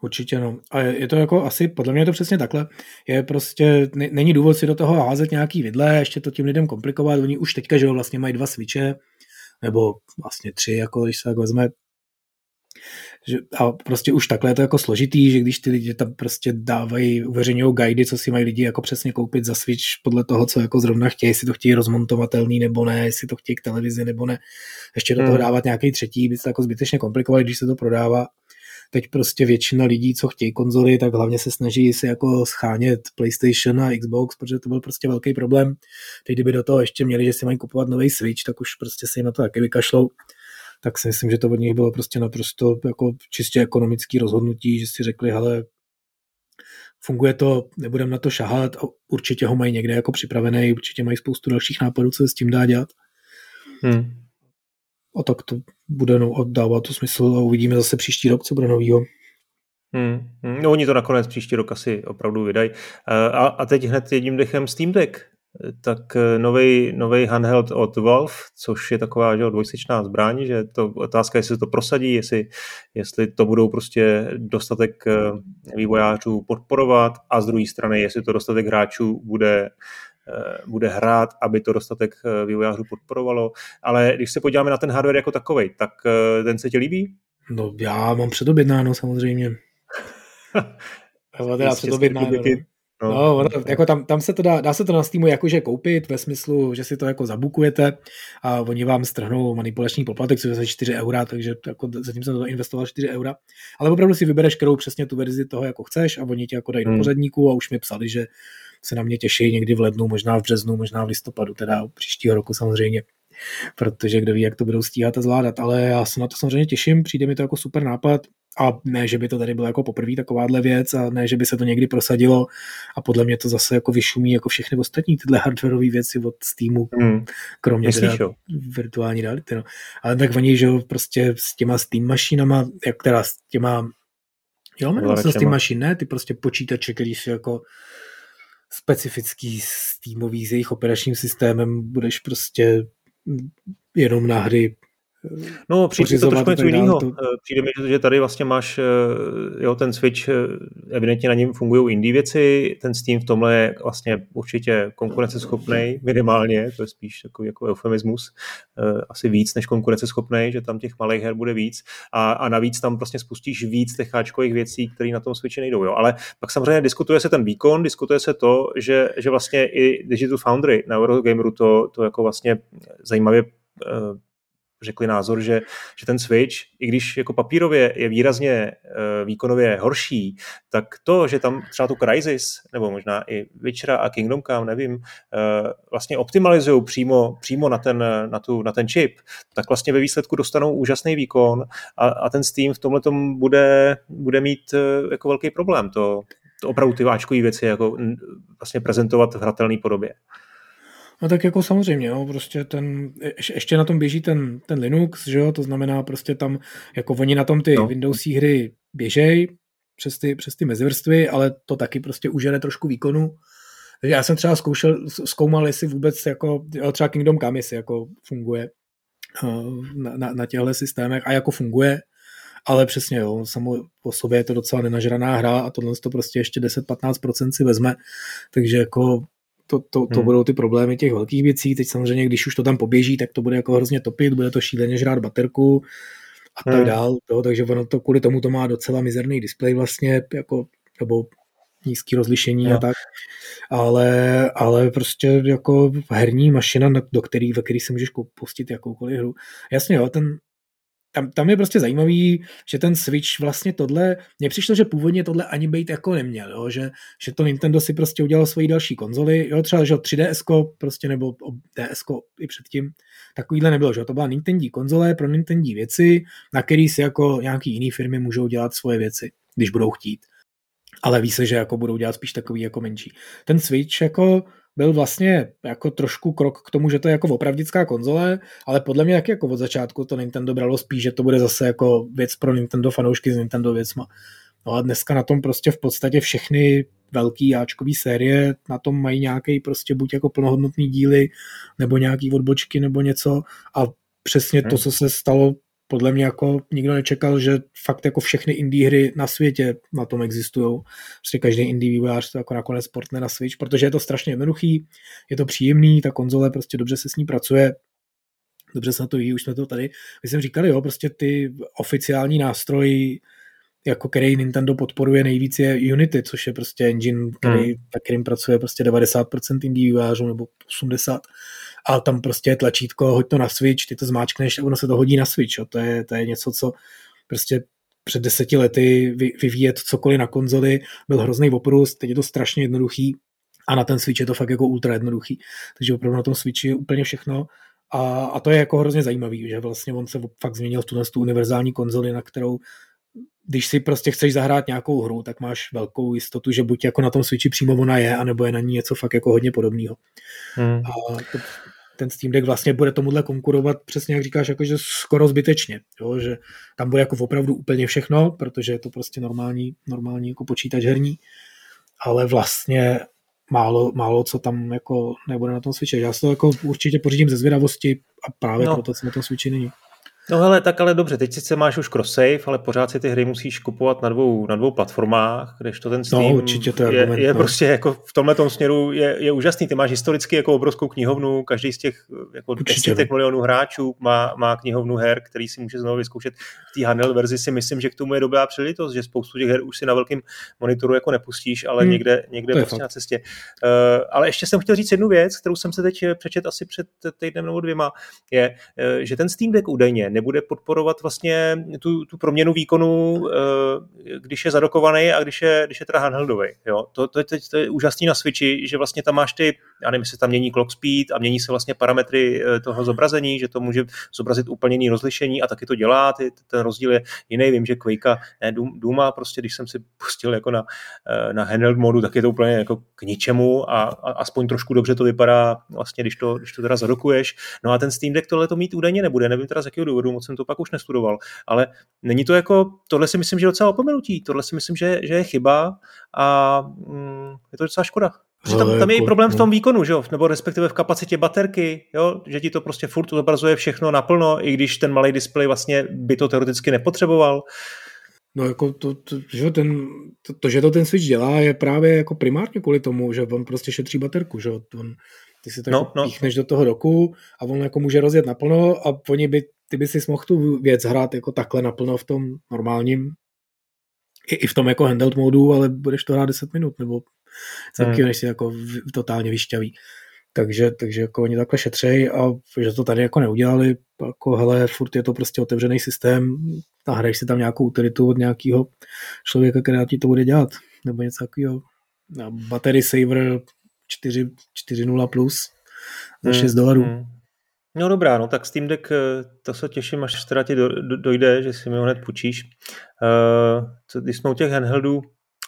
Určitě, no. A je to jako asi, podle mě je to přesně takhle. Je prostě, ne, není důvod si do toho házet nějaký vidle, ještě to tím lidem komplikovat. Oni už teďka, že jo, vlastně mají dva switche, nebo vlastně tři, jako když se tak vezme. Že, a prostě už takhle je to jako složitý, že když ty lidi tam prostě dávají, uveřejňují guidy, co si mají lidi jako přesně koupit za Switch podle toho, co jako zrovna chtějí, jestli to chtějí rozmontovatelný nebo ne, jestli to chtějí k televizi nebo ne. Ještě do toho dávat nějaký třetí, by se jako zbytečně komplikovali, když se to prodává. Teď prostě většina lidí, co chtějí konzoly, tak hlavně se snaží si jako schánět PlayStation a Xbox, protože to byl prostě velký problém. Teď kdyby do toho ještě měli, že si mají kupovat nový Switch, tak už prostě se jim na to taky vykašlou. Tak si myslím, že to od nich bylo prostě naprosto jako čistě ekonomické rozhodnutí, že si řekli, hele, funguje to, nebudeme na to šahat a určitě ho mají někde jako připravený, určitě mají spoustu dalších nápadů, co se s tím dá dělat. Hmm. A tak to bude no, oddávat to smysl a uvidíme zase příští rok, co bude novýho. Hmm, hmm, no oni to nakonec příští rok asi opravdu vydají. A, a teď hned jedním dechem Steam Deck. Tak nový handheld od Valve, což je taková že, dvojsečná zbraň, že to otázka, jestli to prosadí, jestli, jestli to budou prostě dostatek vývojářů podporovat a z druhé strany, jestli to dostatek hráčů bude bude hrát, aby to dostatek vývojářů podporovalo, ale když se podíváme na ten hardware jako takovej, tak ten se ti líbí? No já mám předobjednáno samozřejmě. já předobjednáno. No, no, no jako tam, tam se to dá, dá se to na Steamu jakože koupit ve smyslu, že si to jako zabukujete a oni vám strhnou manipulační poplatek, což je čtyři eura, takže jako zatím jsem to investoval čtyři eura, ale opravdu si vybereš, kterou přesně tu verzi toho jako chceš a oni tě jako dají hmm. do pořadníku a už mi psali, že se na mě těší někdy v lednu, možná v březnu, možná v listopadu, teda příštího roku samozřejmě, protože kdo ví, jak to budou stíhat a zvládat, ale já se na to samozřejmě těším, přijde mi to jako super nápad a ne, že by to tady bylo jako poprvé takováhle věc a ne, že by se to někdy prosadilo a podle mě to zase jako vyšumí jako všechny ostatní tyhle hardwareové věci od Steamu, hmm. kromě Myslíš, teda jo? virtuální reality, no. Ale tak oni, že jo, prostě s těma Steam mašinama, jak teda s těma, jo, jmenuji se Steam mašin, ne, ty prostě počítače, který si jako specifický Steamový s jejich operačním systémem budeš prostě jenom na hry. No, přijde to trošku něco jiného. To... Přijde mi, že tady vlastně máš, jo, ten Switch, evidentně na něm fungují indie věci, ten Steam v tomhle je vlastně určitě konkurenceschopnej, minimálně, to je spíš takový jako eufemismus, asi víc než konkurenceschopnej, že tam těch malých her bude víc a, a navíc tam prostě spustíš víc těch háčkových věcí, které na tom Switchi nejdou, jo, ale pak samozřejmě diskutuje se ten výkon, diskutuje se to, že, že vlastně i Digital Foundry na Eurogameru to, to jako vlastně zajímavě řekli názor, že, že ten Switch, i když jako papírově je výrazně e, výkonově horší, tak to, že tam třeba tu Crysis, nebo možná i Witchera a Kingdom Come, nevím, e, vlastně optimalizují přímo, přímo na, ten, na, tu, na ten chip, tak vlastně ve výsledku dostanou úžasný výkon a, a ten Steam v tomhletom bude, bude mít e, jako velký problém to, to opravdu ty váčkový věci jako, n, vlastně prezentovat v hratelné podobě. No tak jako samozřejmě, jo, prostě ten, ještě na tom běží ten, ten Linux, že jo, to znamená prostě tam, jako oni na tom ty no. Windowsí hry běžej přes ty, přes ty mezivrstvy, ale to taky prostě užere trošku výkonu. Takže já jsem třeba zkoušel, zkoumal, jestli vůbec jako, třeba Kingdom Come, jestli jako funguje na, na, na těchto systémech a jako funguje, ale přesně jo, samo po sobě je to docela nenažraná hra a tohle to prostě ještě deset až patnáct procent si vezme, takže jako to, to, to hmm. budou ty problémy těch velkých věcí. Teď samozřejmě, když už to tam poběží, tak to bude jako hrozně topit, bude to šíleně žrát baterku a tak hmm. dál. Jo, takže ono to kvůli tomu to má docela mizerný displej vlastně, jako, nebo nízký rozlišení jo. a tak. Ale, ale prostě jako herní mašina, do který, ve který si můžeš pustit jakoukoliv hru. Jasně, jo, ten Tam, tam je prostě zajímavý, že ten Switch vlastně tohle, mně přišlo, že původně tohle ani být jako neměl, jo? Že, že to Nintendo si prostě udělalo svoji další konzoli, jo? Třeba že tři D S ko prostě, nebo D S ko i předtím, takovýhle nebylo, že to byla Nintendí konzole pro Nintendí věci, na který si jako nějaký jiný firmy můžou dělat svoje věci, když budou chtít. Ale ví se, že jako budou dělat spíš takový jako menší. Ten Switch jako byl vlastně jako trošku krok k tomu, že to je jako opravdická konzole, ale podle mě taky jako od začátku to Nintendo bralo spíš, že to bude zase jako věc pro Nintendo fanoušky s Nintendo věcma. No a dneska na tom prostě v podstatě všechny velký jáčkový série na tom mají nějaký prostě buď jako plnohodnotný díly, nebo nějaký odbočky, nebo něco a přesně to, co se stalo, podle mě jako nikdo nečekal, že fakt jako všechny indie hry na světě na tom existujou. Prostě každý indie vývojář to jako nakonec portne na Switch, protože je to strašně jednoduchý, je to příjemný, ta konzole prostě dobře se s ní pracuje, dobře se na to ví, už jsme to tady. My jsme říkali, jo, prostě ty oficiální nástroji, jako který Nintendo podporuje nejvíc je Unity, což je prostě engine, který, hmm. na kterým pracuje prostě devadesát procent indie vývojářů nebo osmdesát procent. A tam prostě je tlačítko, hoď to na Switch, ty to zmáčkneš a ono se to hodí na Switch. Jo. To je, to je něco, co prostě před deseti lety vy, vyvíjet cokoliv na konzoli byl hrozný oprůst, teď je to strašně jednoduchý a na ten Switch je to fakt jako ultra jednoduchý. Takže opravdu na tom Switchi je úplně všechno a, a to je jako hrozně zajímavý, že vlastně on se fakt změnil v tuhle tu univerzální konzoli, na kterou když si prostě chceš zahrát nějakou hru, tak máš velkou jistotu, že buď jako na tom Switchi přímo ona je, anebo je na ní něco fakt jako hodně podobného. Hmm. A to, ten Steam Deck vlastně bude tomuhle konkurovat přesně, jak říkáš, jakože skoro zbytečně. Jo? Že tam bude jako opravdu úplně všechno, protože je to prostě normální, normální jako počítač herní, ale vlastně málo, málo co tam jako nebude na tom Switchi. Já si to jako určitě pořídím ze zvědavosti a právě no. proto, co na tom Switchi není. No hele, tak ale dobře, teď sice máš už cross-save, ale pořád si ty hry musíš kupovat na dvou, na dvou platformách, kdežto ten Steam no, určitě to je, je, argument, je no. prostě jako v tomhletom směru je, je úžasný. Ty máš historicky jako obrovskou knihovnu, každý z těch jako desítek milionů hráčů má, má knihovnu her, který si může znovu vyzkoušet. V té handheld verzi si myslím, že k tomu je dobrá příležitost, že spoustu těch her už si na velkém monitoru jako nepustíš, ale hmm. někde, někde prostě fakt. Na cestě. Uh, ale ještě jsem chtěl říct jednu věc, kterou jsem se teď přečet asi před týdnem nebo dvěma, je, že ten Steam Deck údajně nebude podporovat vlastně tu, tu proměnu výkonu, když je zadokovaný a když je, když je teda handheldový. Jo? To, to, to, to je úžasný na Switchi, že vlastně tam máš ty, já nevím, se tam mění clock speed a mění se vlastně parametry toho zobrazení, že to může zobrazit úplně jiný rozlišení a taky to dělá. Ty, ten rozdíl je jiný, vím, že Quakea, ne, Dooma, prostě když jsem si pustil jako na, na handheld modu, tak je to úplně jako k ničemu a, a aspoň trošku dobře to vypadá vlastně, když to, když to teda zadokuješ. No a ten Steam Deck tohle to mít údajně nebude, nevím teda z jakého důvodu. Moc jsem to pak už nestudoval, ale není to jako, tohle si myslím, že je docela opomenutí, tohle si myslím, že, že je chyba a mm, je to docela škoda. Tam, tam je i problém v tom výkonu, že jo? Nebo respektive v kapacitě baterky, jo? Že ti to prostě furt zobrazuje všechno naplno, i když ten malý displej vlastně by to teoreticky nepotřeboval. No jako to, to, že ten, to, to, že to ten Switch dělá, je právě jako primárně kvůli tomu, že on prostě šetří baterku, že jo? On, ty si to no, jako no. píchneš do toho doku a on jako může rozjet naplno a oni by ty by si mohl tu věc hrát jako takhle naplno v tom normálním, i, i v tom jako handheld modu, ale budeš to hrát deset minut, nebo celky, než si jako v, totálně vyšťaví. Takže, takže jako oni takhle šetřejí a že to tady jako neudělali, jako hele, furt je to prostě otevřený systém, nahraješ si tam nějakou utilitu od nějakého člověka, který ti to bude dělat, nebo něco takového. Battery saver čtyři nula plus za šest dolarů. Hmm. No dobrá, no tak Steam Deck, to se těším, až teda ti do, do, dojde, že si mi ho hned půjčíš. Uh, co, když jsme u těch handheldů,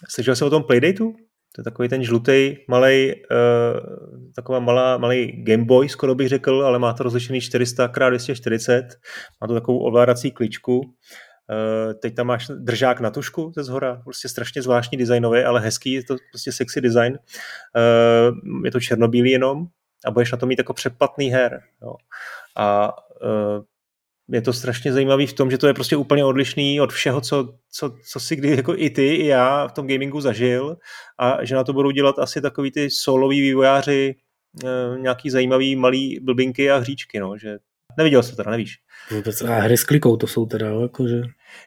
slyšel jsi o tom Playdatu? To je takový ten žlutej, malej, uh, taková malá, malý Game Boy, skoro bych řekl, ale má to rozlišený čtyři sta krát dvě stě čtyřicet, má to takovou ovládací kličku. Uh, teď tam máš držák na tušku ze zhora, prostě strašně zvláštní designový, ale hezký, je to prostě sexy design. Uh, je to černobílý jenom a budeš na to mít jako přeplatný her. Jo. A uh, je to strašně zajímavý v tom, že to je prostě úplně odlišný od všeho, co, co, co si kdy jako i ty, i já v tom gamingu zažil, a že na to budou dělat asi takový ty soloví vývojáři e, nějaký zajímavý malý blbinky a hříčky, no, že neviděl jsi teda, nevíš. A hry s klikou to jsou teda, jakože...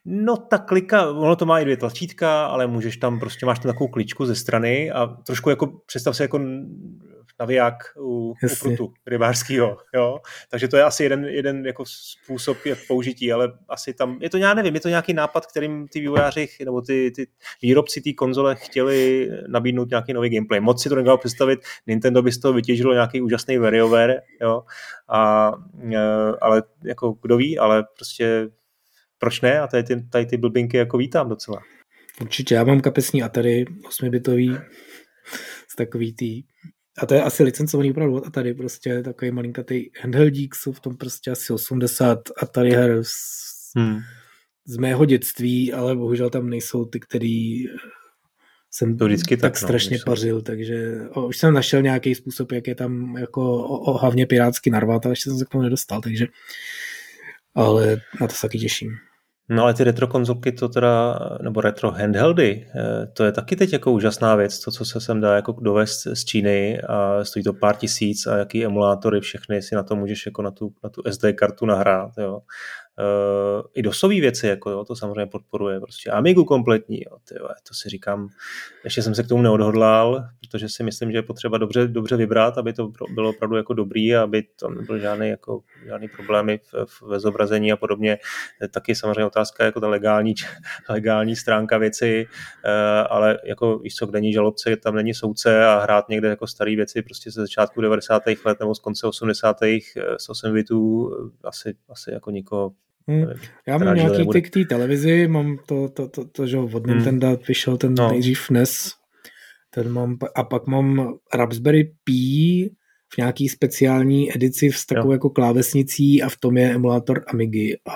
No ta klika, ono to má i dvě tlačítka, ale můžeš tam, prostě máš tam takovou kličku ze strany a trošku jako, představ si jako naviják u, u prutu rybářskýho, jo. Takže to je asi jeden, jeden jako způsob použití, ale asi tam, je to, já nevím, je to nějaký nápad, kterým ty vývojáři, nebo ty, ty výrobci té konzole chtěli nabídnout nějaký nový gameplay. Moc si to nedalo představit, Nintendo by z toho vytěžilo nějaký úžasný WarioWare, jo. A, ale jako kdo ví, ale prostě proč ne? A tady ty, tady ty blbinky jako vítám docela. Určitě, já mám kapesní Atari, osmibitový, z takový tý. A to je asi licencovaný opravdu od Atari, prostě takový malinkatý handheldík, jsou v tom prostě asi osmdesát Atari her z, hmm. z mého dětství, ale bohužel tam nejsou ty, který jsem to vždycky tak, tak no, strašně pařil, takže o, už jsem našel nějaký způsob, jak je tam jako o, o, hlavně pirátsky narvat, ale ještě jsem se k tomu nedostal, takže ale na to se taky těším. No ale ty retro konzolky to teda, nebo retro handheldy, to je taky teď jako úžasná věc, to, co se sem dá jako dovést z Číny a stojí to pár tisíc a jaký emulátory všechny si na to můžeš jako na tu, na tu S D kartu nahrát, jo. Uh, i dosový věci, jako jo, to samozřejmě podporuje, prostě Amigu kompletní, jo, tyjo, to si říkám, ještě jsem se k tomu neodhodlal, protože si myslím, že je potřeba dobře, dobře vybrat, aby to bylo opravdu jako dobrý, aby tam nebyly žádné jako, žádný problémy ve zobrazení a podobně, taky samozřejmě otázka jako ta legální, legální stránka věci, uh, ale jako víš co, kde není žalobce, tam není soudce a hrát někde jako staré věci prostě ze začátku devadesátých let nebo z konce osmdesátých z osm bitů asi, asi jako nikoho. Hmm. Já mám nějaký ty k té televizi, mám to, to, to, to že od Nintendo hmm. vyšel ten no. nejdřív N E S, ten mám, a pak mám Raspberry Pi v nějaký speciální edici s takovou jo. jako klávesnicí a v tom je emulátor Amigy. A,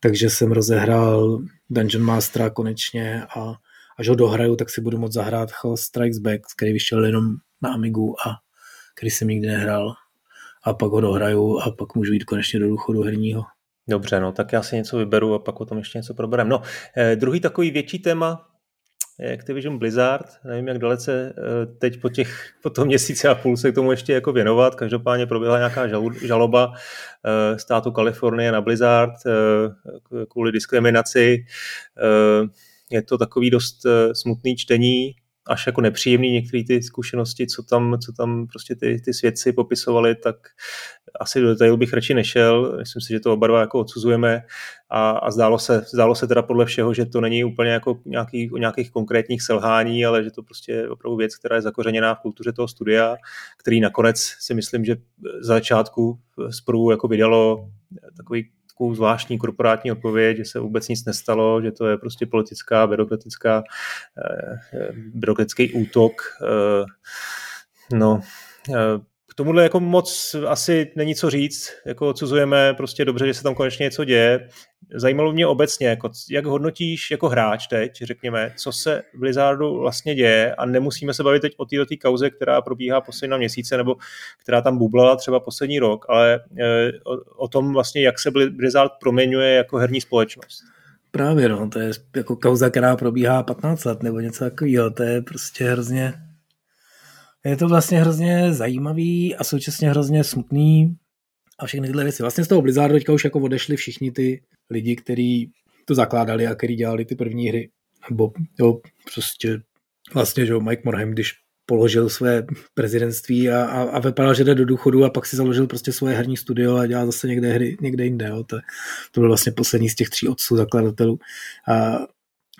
takže jsem rozehrál Dungeon Mastera konečně a až ho dohraju, tak si budu moct zahrát Hell Strikes Back, který vyšel jenom na Amigu a který jsem nikdy nehrál. A pak ho dohraju a pak můžu jít konečně do důchodu herního. Dobře, no tak já si něco vyberu a pak o tom ještě něco proberem. No, eh, druhý takový větší téma je Activision Blizzard. Nevím, jak dalece eh, teď po těch, po tom měsíci a půl se k tomu ještě jako věnovat. Každopádně proběhla nějaká žaloba eh, státu Kalifornie na Blizzard eh, kvůli diskriminaci. Eh, je to takový dost eh, smutný čtení, až jako nepříjemný některé ty zkušenosti, co tam, co tam prostě ty, ty svědci popisovali, tak asi do detailu bych radši nešel. Myslím si, že to oba dva jako odsuzujeme a, a zdálo se, zdálo se teda podle všeho, že to není úplně jako nějaký, o nějakých konkrétních selhání, ale že to prostě je opravdu věc, která je zakořeněná v kultuře toho studia, který nakonec si myslím, že za začátku zprvu jako vydalo takový zvláštní korporátní odpověď, že se vůbec nic nestalo, že to je prostě politická, byrokratická, eh, byrokratický útok. Eh, no, eh, k tomuhle jako moc asi není co říct, jako odsuzujeme, prostě dobře, že se tam konečně něco děje. Zajímalo mě obecně, jako, jak hodnotíš jako hráč teď, řekněme, co se v Blizzardu vlastně děje a nemusíme se bavit teď o této kauze, která probíhá poslední měsíce nebo která tam bublala třeba poslední rok, ale e, o, o tom vlastně, jak se Blizzard proměňuje jako herní společnost. Právě, no, to je jako kauza, která probíhá patnáct let nebo něco takového, to je prostě hrozně, je to vlastně hrozně zajímavý a současně hrozně smutný a všechny tyhle věci. Vlastně z toho Blizzardu teďka už jako odešli všichni ty lidi, kteří to zakládali a kteří dělali ty první hry. Nebo jo, prostě vlastně, že jo, Mike Morhaime, když položil své prezidentství a, a, a vypadal, že jde do důchodu a pak si založil prostě svoje herní studio a dělal zase někde hry, někde jinde. Jo. To, to byl vlastně poslední z těch tří otců zakladatelů. A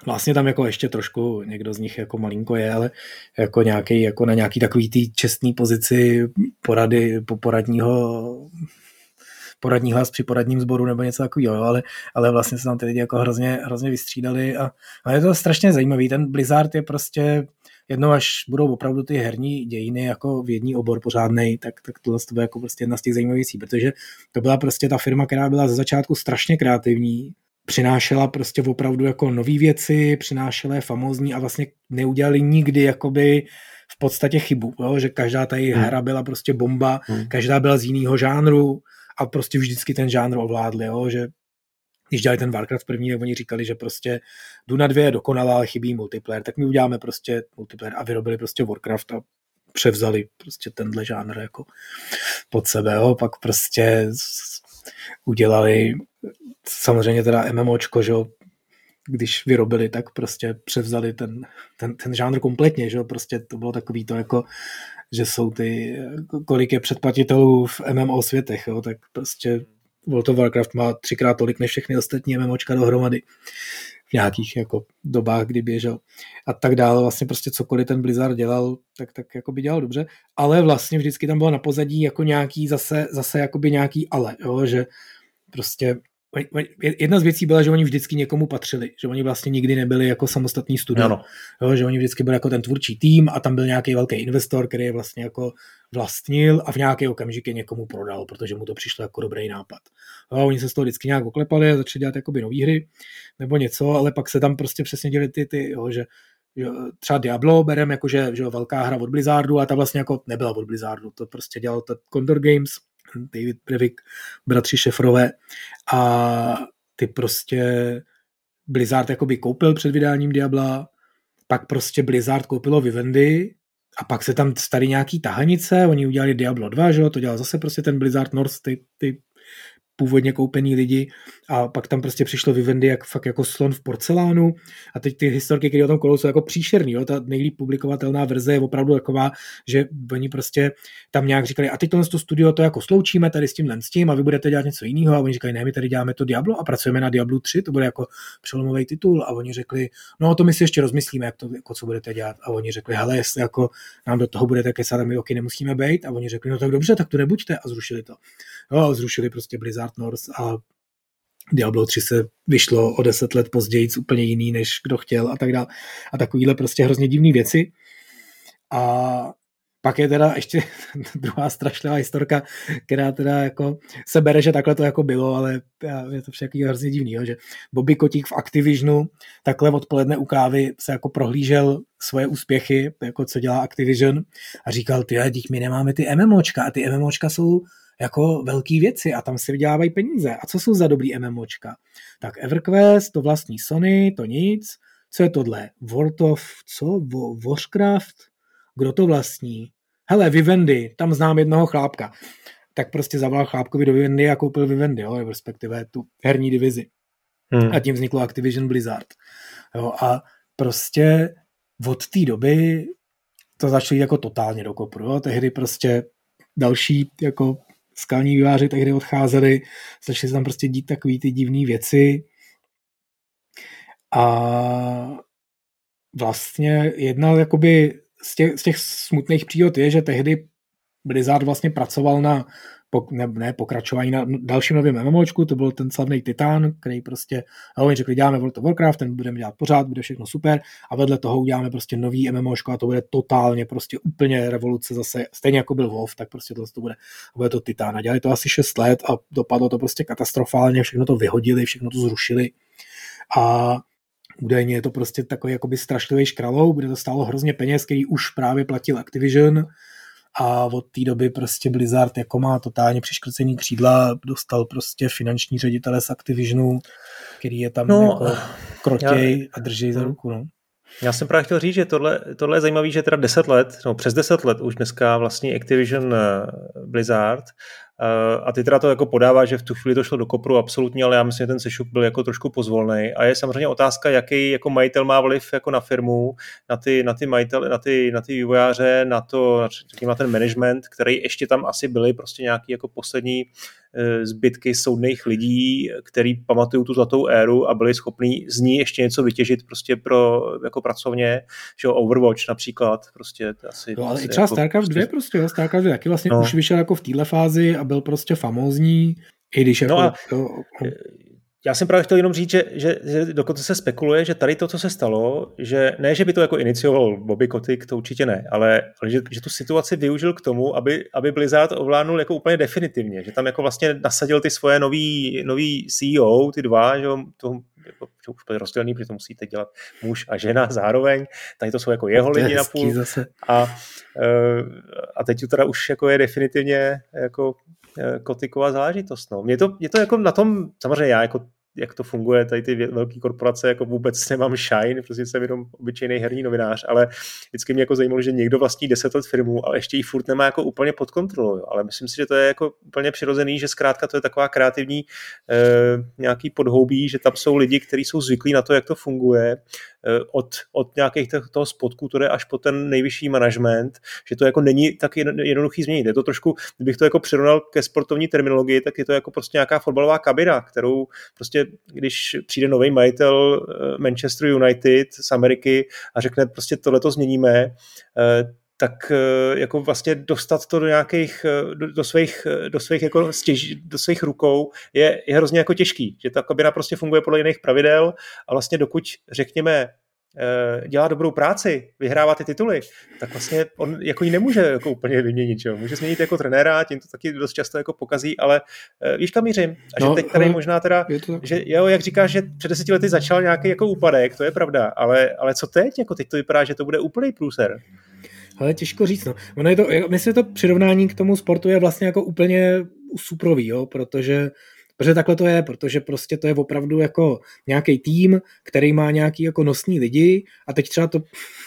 vlastně tam jako ještě trošku někdo z nich jako malinko je, ale jako nějaký, jako na nějaký takový tý čestný pozici porady, poradního poradní hlas při poradním sboru nebo něco takového, ale, ale vlastně se tam ty lidi jako hrozně, hrozně vystřídali a, a je to strašně zajímavý. Ten Blizzard je prostě jednou, až budou opravdu ty herní dějiny jako vědní obor pořádnej, tak, tak tohle to bude jako prostě jedna z těch zajímavých věcí, protože to byla prostě ta firma, která byla ze začátku strašně kreativní, přinášela prostě opravdu jako nový věci, přinášela je famózní a vlastně neudělali nikdy jakoby v podstatě chybu, jo? Že každá ta její hmm. hra byla prostě bomba, hmm. každá byla z jiného žánru a prostě vždycky ten žánr ovládli, jo? Že když dělali ten Warcraft první, tak oni říkali, že prostě Duna dva je dokonalá, ale chybí multiplayer, tak my uděláme prostě multiplayer a vyrobili prostě Warcraft a převzali prostě tenhle žánr jako pod sebe, jo? Pak prostě udělali samozřejmě teda MMOčko, že jo, když vyrobili, tak prostě převzali ten, ten, ten žánr kompletně, že jo, prostě to bylo takový to jako, že jsou ty, kolik je předplatitelů v M M O světech, jo, tak prostě World of Warcraft má třikrát tolik než všechny ostatní MMOčka dohromady v nějakých jako dobách, kdy běžel a tak dále, vlastně prostě cokoliv ten Blizzard dělal, tak, tak jako by dělal dobře, ale vlastně vždycky tam bylo na pozadí jako nějaký zase, zase jakoby nějaký ale, jo, že prostě jedna z věcí byla, že oni vždycky někomu patřili, že oni vlastně nikdy nebyli jako samostatní studio, no, no. Jo, že oni vždycky byli jako ten tvůrčí tým a tam byl nějaký velký investor, který je vlastně jako vlastnil a v nějaké okamžik někomu prodal, protože mu to přišlo jako dobrý nápad. A oni se z toho vždycky nějak oklepali a začali dělat jakoby nový hry nebo něco, ale pak se tam prostě přesně děli ty, ty jo, že třeba Diablo berem jako, že, že velká hra od Blizzardu a ta vlastně jako nebyla od Blizzardu, to prostě dělal ta Condor Games, David Brevik, bratři Šefrové a ty prostě Blizzard jakoby koupil před vydáním Diabla, pak prostě Blizzard koupilo Vivendi a pak se tam staly nějaký tahanice, oni udělali Diablo dva, že? To dělal zase prostě ten Blizzard North, ty, ty původně koupení lidi a pak tam prostě přišlo Vivendi jak, fakt jako slon v porcelánu a teď ty historky, které o tom kolou, jsou jako příšerný, jo? Ta nejlíp publikovatelná verze je opravdu taková, že oni prostě tam nějak říkali a teď tohle to studio to jako sloučíme tady s tímhle s tím a vy budete dělat něco jiného a oni říkali ne, my tady děláme to Diablo a pracujeme na Diablu tři, to bude jako přelomový titul a oni řekli no to my si ještě rozmyslíme, jak to, jako co budete dělat a oni řekli hele, jestli jako nám do toho budete kecat a my oky nemusíme být a oni řekli no tak dobře, tak to nebuďte a zrušili to. Jo, a zrušili prostě Blizzard North a Diablo tři se vyšlo o deset let později úplně jiný, než kdo chtěl a tak dále. A takovýhle prostě hrozně divný věci. A pak je teda ještě druhá strašlivá historka, která teda jako se bere, že takhle to jako bylo, ale je to všechno hrozně divný, jo, že Bobby Kotík v Activisionu takhle odpoledne u kávy se jako prohlížel svoje úspěchy, jako co dělá Activision a říkal, ty, dík, my nemáme ty MMOčka a ty MMOčka jsou jako velký věci a tam si vydělávají peníze. A co jsou za dobrý MMOčka? Tak EverQuest, to vlastní Sony, to nic. Co je tohle? World of, co? Warcraft? Kdo to vlastní? Hele, Vivendi, tam znám jednoho chlápka. Tak prostě zavolal chlápkovi do Vivendi a koupil Vivendi, jo, respektive tu herní divizi. Hmm. A tím vzniklo Activision Blizzard. Jo, a prostě od té doby to začalo jako totálně do kopru. Jo. Tehdy prostě další jako skalní výváři tehdy odcházeli, začali se tam prostě dít takový ty divné věci a vlastně jedna jakoby z těch, z těch smutných příhod je, že tehdy Blizzard vlastně pracoval na ne, ne, pokračování na dalším novém MMOčku, to byl ten slavný Titan, který prostě, no, oni řekli, děláme World of Warcraft, ten budeme dělat pořád, bude všechno super a vedle toho uděláme prostě nový MMOčko a to bude totálně prostě úplně revoluce zase, stejně jako byl WoW, tak prostě to, to bude, bude to Titan a dělali to asi šest let a dopadlo to prostě katastrofálně, všechno to vyhodili, všechno to zrušili a údajně je to prostě takový jakoby strašlivý škralou, bude to stálo hrozně peněz, který už právě platil Activision. A od té doby prostě Blizzard jako má totálně přiškrcený křídla, dostal prostě finanční ředitele z Activisionu, který je tam no, jako krotěj já, a drží za ruku. No. Já jsem právě chtěl říct, že tohle, tohle je zajímavé, že teda deset let, no přes deset let už dneska vlastně Activision Blizzard a ty teda to jako podává, že v tu chvíli to šlo do kopru absolutně, ale já myslím, že ten sešup byl jako trošku pozvolnej a je samozřejmě otázka, jaký jako majitel má vliv jako na firmu, na ty, na ty majitel, na ty, na ty vývojáře, na to, na ten management, který ještě tam asi byly prostě nějaký jako poslední zbytky soudných lidí, který pamatují tu zlatou éru a byli schopní z ní ještě něco vytěžit prostě pro jako pracovně, že Overwatch například, prostě asi... No, ale asi i třeba jako, Starcraft dva prostě, jo, Starcraft dva taky vlastně no. Už vyšel jako v téhle fázi a byl prostě famózní, i když no jako... A... To... Já jsem právě chtěl jenom říct, že, že, že dokonce se spekuluje, že tady to, co se stalo, že ne, že by to jako inicioval Bobby Kotick, to určitě ne, ale, ale že, že tu situaci využil k tomu, aby, aby Blizzard ovládnul jako úplně definitivně, že tam jako vlastně nasadil ty svoje nový, nový C E O, ty dva, že to už je rozdělený, protože to musíte dělat muž a žena zároveň, tady to jsou jako jeho lidi na půl a, a teď teda už jako je definitivně jako Kotiková záležitost. No. Mě to, mě to jako na tom, samozřejmě já, jako, jak to funguje, tady ty velké korporace, jako vůbec nemám shine, prostě jsem jenom obyčejný herní novinář, ale vždycky mě jako zajímalo, že někdo vlastní deset let firmu, ale ještě ji furt nemá jako úplně pod kontrolou. Jo. Ale myslím si, že to je jako úplně přirozený, že zkrátka to je taková kreativní eh, nějaký podhoubí, že tam jsou lidi, kteří jsou zvyklí na to, jak to funguje, eh, od, od nějakých toho spodku, to jde až po ten nejvyšší manažment, že to jako není tak jednoduchý změnit. Je to trošku, kdybych to jako přirovnal ke sportovní terminologii, tak je to jako prostě nějaká fotbalová kabina, kterou prostě když přijde nový majitel Manchester United z Ameriky a řekne prostě tohleto změníme, tak jako vlastně dostat to do nějakých, do, do svých, do svých, jako stěž, do svých rukou je, je hrozně jako těžký, že ta kabina prostě funguje podle jiných pravidel a vlastně dokud řekněme dělá dobrou práci, vyhrává ty tituly, tak vlastně on jako ji nemůže jako úplně vyměnit, že? Může změnit jako trenéra, tím to taky dost často jako pokazí, ale víš, kam mířím? A že no, teď tady možná teda, to... že jo, jak říkáš, že před deseti lety začal nějaký jako úpadek, to je pravda, ale, ale co teď? Jako teď to vypadá, že to bude úplný průser. Ale těžko říct, no. Ono je to, myslím, to přirovnání k tomu sportu je vlastně jako úplně suprový, jo, protože Protože takhle to je, protože prostě to je opravdu jako nějaký tým, který má nějaký jako nosní lidi a teď třeba to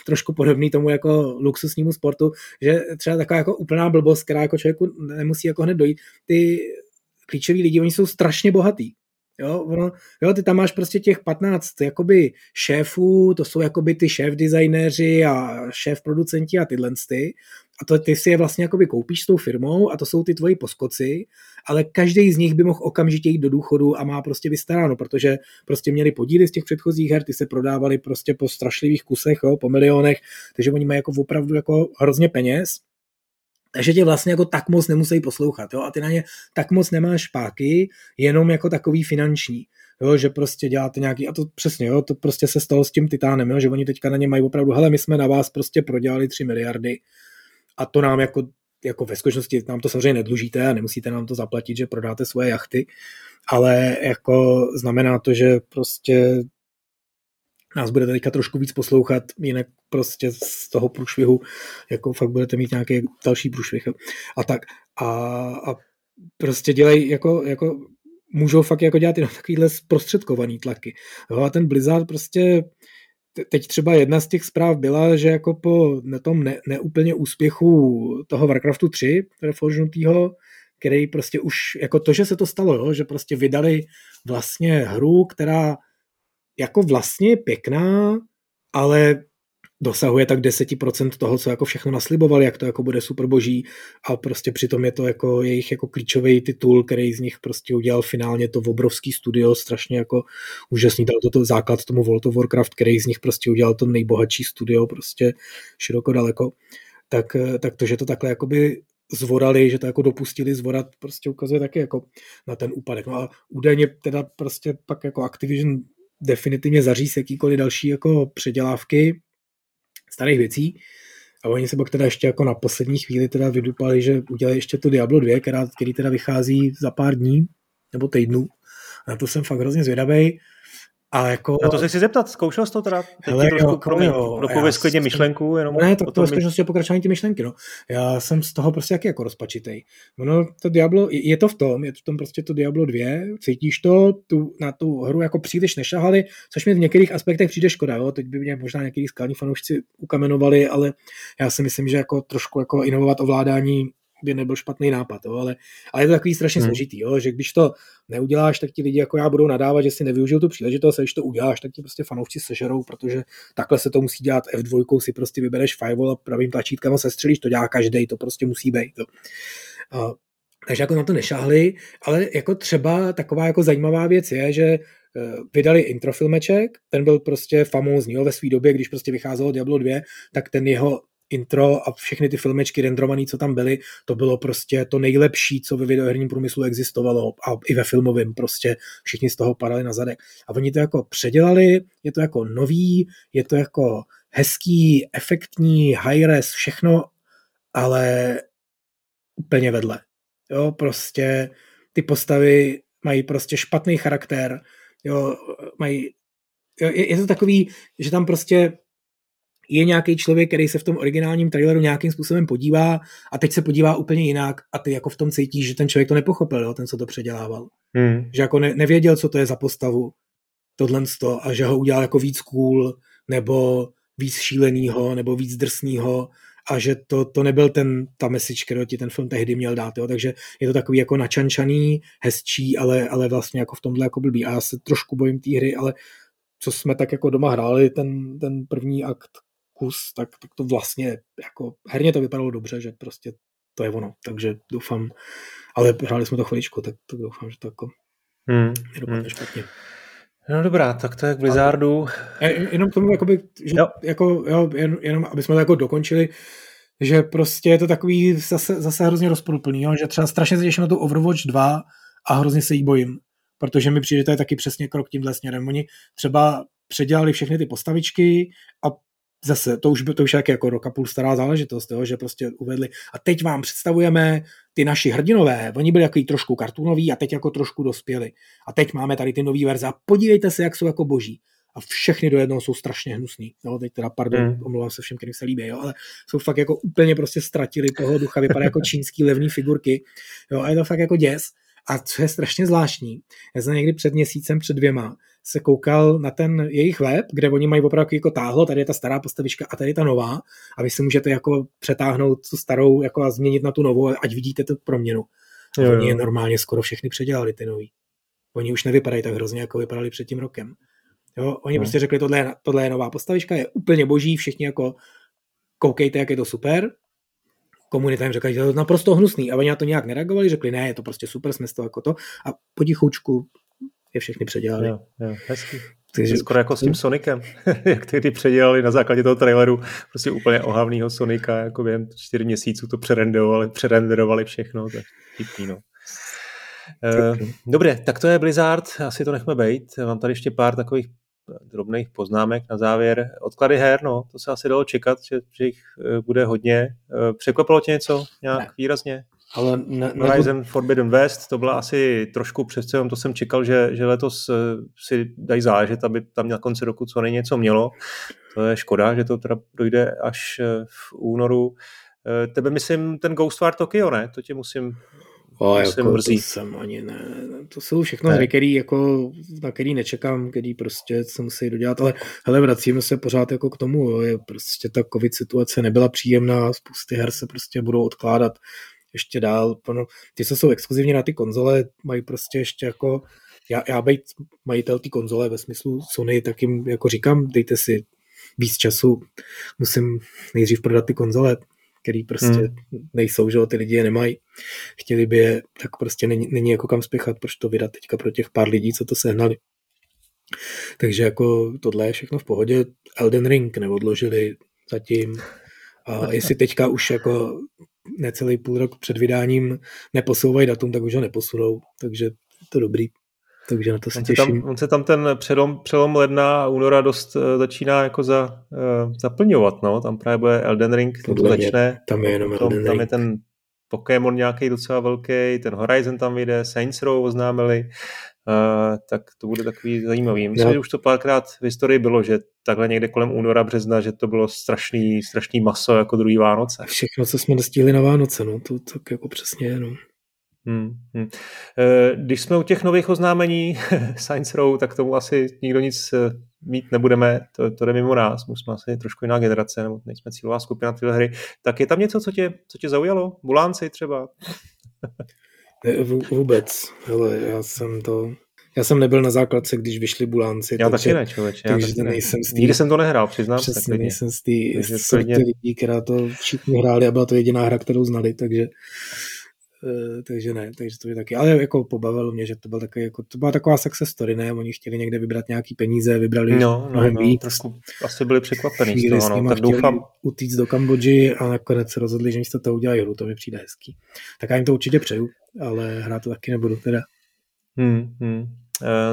trošku podobný tomu jako luxusnímu sportu, že třeba taková jako úplná blbost, která jako člověku nemusí jako hned dojít. Ty klíčoví lidi, oni jsou strašně bohatý. Jo, ono, jo, ty tam máš prostě těch patnáct jakoby šéfů, to jsou jakoby ty šéf designéři a šéf producenti a tyhle ty. A to ty si je vlastně jakoby koupíš s tou firmou a to jsou ty tvoji poskoci, ale každý z nich by mohl okamžitě jít do důchodu a má prostě vystaráno, protože prostě měli podíly z těch předchozích her, ty se prodávaly prostě po strašlivých kusech, jo, po milionech, takže oni mají jako opravdu jako hrozně peněz. Takže tě vlastně jako tak moc nemusí poslouchat, jo? A ty na ně tak moc nemáš páky, jenom jako takový finanční, jo? Že prostě děláte nějaký, a to přesně, jo? To prostě se stalo s tím Titánem, jo? Že oni teďka na ně mají opravdu, hele, my jsme na vás prostě prodělali tři miliardy a to nám jako, jako ve skutečnosti, nám to samozřejmě nedlužíte a nemusíte nám to zaplatit, že prodáte svoje jachty, ale jako znamená to, že prostě nás budete teďka trošku víc poslouchat, jinak prostě z toho průšvihu jako fakt budete mít nějaký další průšvih. A tak. A, a prostě dělají, jako, jako můžou fakt jako dělat jenom takovýhle zprostředkovaný tlaky. Jo, a ten Blizzard prostě, teď třeba jedna z těch zpráv byla, že jako po tom ne, neúplně úspěchu toho Warcraftu tři, reforgenutýho, který prostě už, jako to, že se to stalo, jo, že prostě vydali vlastně hru, která jako vlastně pěkná, ale dosahuje tak deset procent toho, co jako všechno naslibovali, jak to jako bude super boží a prostě přitom je to jako jejich jako klíčový titul, který z nich prostě udělal finálně to obrovský studio, strašně jako úžasný, dal to základ tomu World of Warcraft, který z nich prostě udělal to nejbohatší studio prostě široko daleko, tak, tak to, že to takhle jakoby zvorali, že to jako dopustili zvorat, prostě ukazuje taky jako na ten úpadek. No a údajně teda prostě pak jako Activision definitivně zaříz jakýkoliv další jako předělávky starých věcí a oni se pak teda ještě jako na poslední chvíli teda vydupali, že udělají ještě to Diablo dva, která, který teda vychází za pár dní nebo týdnů. Na to jsem fakt hrozně zvědavej. A jako... Na to se chci zeptat, zkoušel jsi to teda? Hele, jo, trošku kromě, kromě myšlenku, jenom... Ne, to, to ve skutečnosti je pokračování ty myšlenky, no. Já jsem z toho prostě jaký jako rozpačitej. Ono, to Diablo, je, je to v tom, je to v tom prostě to Diablo dva, cítíš to, tu, na tu hru jako příliš nešahali, což mi v některých aspektech přijde škoda, jo, teď by mě možná některý skalní fanoušci ukamenovali, ale já si myslím, že jako trošku jako inovovat ovládání by nebyl špatný nápad, jo, ale, ale je to takový strašně hmm. složitý, jo, že když to neuděláš, tak ti lidi jako já budou nadávat, že si nevyužil tu příležitost, a když to uděláš, tak ti prostě fanoušci sežerou, protože takhle se to musí dělat F dva, si prostě vybereš firewall a pravým tlačítkem a sestřelíš, to dělá každej, to prostě musí být. Jo. A, takže jako na to nešahli, ale jako třeba taková jako zajímavá věc je, že vydali introfilmeček, ten byl prostě famózní, jo, ve své době, když prostě vycházelo Diablo dva, tak ten jeho intro a všechny ty filmečky rendrované, co tam byly, to bylo prostě to nejlepší, co ve videoherním průmyslu existovalo a i ve filmovém prostě všichni z toho padali na zadek. A oni to jako předělali, je to jako nový, je to jako hezký, efektní, high-res, všechno, ale úplně vedle. Jo, prostě ty postavy mají prostě špatný charakter, jo, mají, jo, je, je to takový, že tam prostě je nějaký člověk, který se v tom originálním traileru nějakým způsobem podívá a teď se podívá úplně jinak a ty jako v tom cítíš, že ten člověk to nepochopil, jo, ten, co to předělával. Hmm. Že jako ne, nevěděl, co to je za postavu, tohlensto, a že ho udělal jako víc cool, nebo víc šílenýho, nebo víc drsnýho a že to, to nebyl ten, ta message, kterou ti ten film tehdy měl dát, jo, takže je to takový jako načančaný, hezčí, ale, ale vlastně jako v tomhle jako blbý a já se trošku bojím té hry, ale co jsme tak jako doma hráli, ten, ten první akt kus, tak, tak to vlastně jako herně to vypadalo dobře, že prostě to je ono, takže doufám, ale hráli jsme to chviličku, tak, tak doufám, že to jako hmm, nedopadne hmm. špatně. No dobrá, tak to je k Blizzardu. Jenom k tomu, jakoby, že, jo. Jako, jo, jen, jenom aby jsme to jako dokončili, že prostě je to takový zase, zase hrozně rozporuplný, jo? Že třeba strašně se těším na tu Overwatch dva a hrozně se jí bojím, protože mi přijde, to je taky přesně krok tímhle směrem. Oni třeba předělali všechny ty postavičky a zase, to už, to už je jako rok a půl stará záležitost, jo? Že prostě uvedli a teď vám představujeme ty naši hrdinové, oni byli takový trošku kartunoví a teď jako trošku dospěli. A teď máme tady ty nový verze a podívejte se, jak jsou jako boží. A všechny do jednoho jsou strašně hnusný. No, teď teda, pardon, hmm. omlouvám se všem, kterým se líbí, jo? Ale jsou fakt jako úplně prostě ztratili toho ducha, vypadají jako čínský levní figurky. Jo? A je to fakt jako děs. A co je strašně zvláštní, já jsem někdy před měsícem, před dvěma, se koukal na ten jejich web, kde oni mají opravdu jako táhlo, tady je ta stará postavička a tady je ta nová a vy si můžete jako přetáhnout tu starou jako a změnit na tu novou, ať vidíte tu proměnu. A jo, oni je normálně skoro všechny předělali, ty nový. Oni už nevypadají tak hrozně, jako vypadali před tím rokem. Jo, oni jo. prostě řekli, tohle je, tohle je nová postavička, je úplně boží, všichni jako koukejte, jak je to super. Komunita jim řekla, že to je naprosto hnusný a oni na to nějak nereagovali, řekli, ne, je to prostě super, jsme z toho jako to a potichoučku je všechny předělali. Jo, jo, hezký. Takže skoro jako s tím Sonicem, jak tehdy předělali na základě toho traileru, prostě úplně ohavnýho Sonika, jako během čtyř měsíců to přerenderovali, přerenderovali všechno, tak tipný, no. E, dobré, tak to je Blizzard, asi to nechme bejt, mám tady ještě pár takových drobných poznámek na závěr. Odklady her, no, to se asi dalo čekat, že, že jich bude hodně. Překvapilo tě něco nějak ne. výrazně? Ale ne, ne, Horizon nebude... Forbidden West, to byla asi trošku přece, to jsem čekal, že, že letos si dají záležet, aby tam na konci roku co nejně něco mělo. To je škoda, že to teda dojde až v únoru. Tebe myslím ten Ghostwire Tokyo, ne? To tě musím... O, jako, to jsem ani ne, to jsou všechno hry, který jako, na který nečekám, který prostě se musí dodělat, ale hele, vracíme se pořád jako k tomu, jo, je prostě ta covid situace nebyla příjemná, spousty her se prostě budou odkládat ještě dál, no, ty, co jsou exkluzivně na ty konzole, mají prostě ještě jako, já, já bejt majitel ty konzole ve smyslu Sony, tak jim jako říkám, dejte si víc času, musím nejdřív prodat ty konzole, který prostě hmm. nejsou, že ty lidi je nemají, chtěli by je, tak prostě není, není jako kam spěchat, proč to vydat teďka pro těch pár lidí, co to sehnali. Takže jako tohle je všechno v pohodě. Elden Ring neodložili zatím. A jestli teďka už jako necelý půl rok před vydáním neposouvají datum, tak už ho neposunou. Takže to je dobrý. Takže na to se těším. Tam, on se tam ten přelom, přelom ledna a února dost uh, začíná jako za, uh, zaplňovat, no. Tam právě bude Elden Ring, to začne. Tam je jenom Elden Ring. Tam je ten Pokémon nějaký docela velký, ten Horizon tam vyjde, Saints Row oznámili, uh, tak to bude takový zajímavý. Myslím, no. že už to párkrát v historii bylo, že takhle někde kolem února, března, že to bylo strašný, strašný maso jako druhý Vánoce. Všechno, co jsme dostihli na Vánoce, no, to tak jako přesně, no. Hmm, hmm. Když jsme u těch nových oznámení Science Row, tak tomu asi nikdo nic mít nebudeme, to, to jde mimo nás, musíme asi trošku jiná generace, nebo nejsme cílová skupina tyhle hry, tak je tam něco, co tě, co tě zaujalo? Bulánci třeba? Ne, vůbec, hele, já jsem to... Já jsem nebyl na základce, když vyšli Bulánci. Já takže, taky ne, člověče. Takže taky nejsem ne. tý, Nikdy jsem to nehrál, přiznám se. Přesně, nejsem z té sorty lidí, která to všichni hráli a byla to jediná hra, kterou znali, takže takže ne, takže to je taky, ale jako pobavilo mě, že to byla, taky, jako, to byla taková success story, ne, oni chtěli někde vybrat nějaký peníze, vybrali no, mnohem no, víc. Trošku asi byli překvapený z toho, no, tak doufám. Utíct do Kambodži a nakonec se rozhodli, že místo toho udělají hru, to mi přijde hezký. Tak já jim to určitě přeju, ale hrát to taky nebudu teda. Hmm, hmm.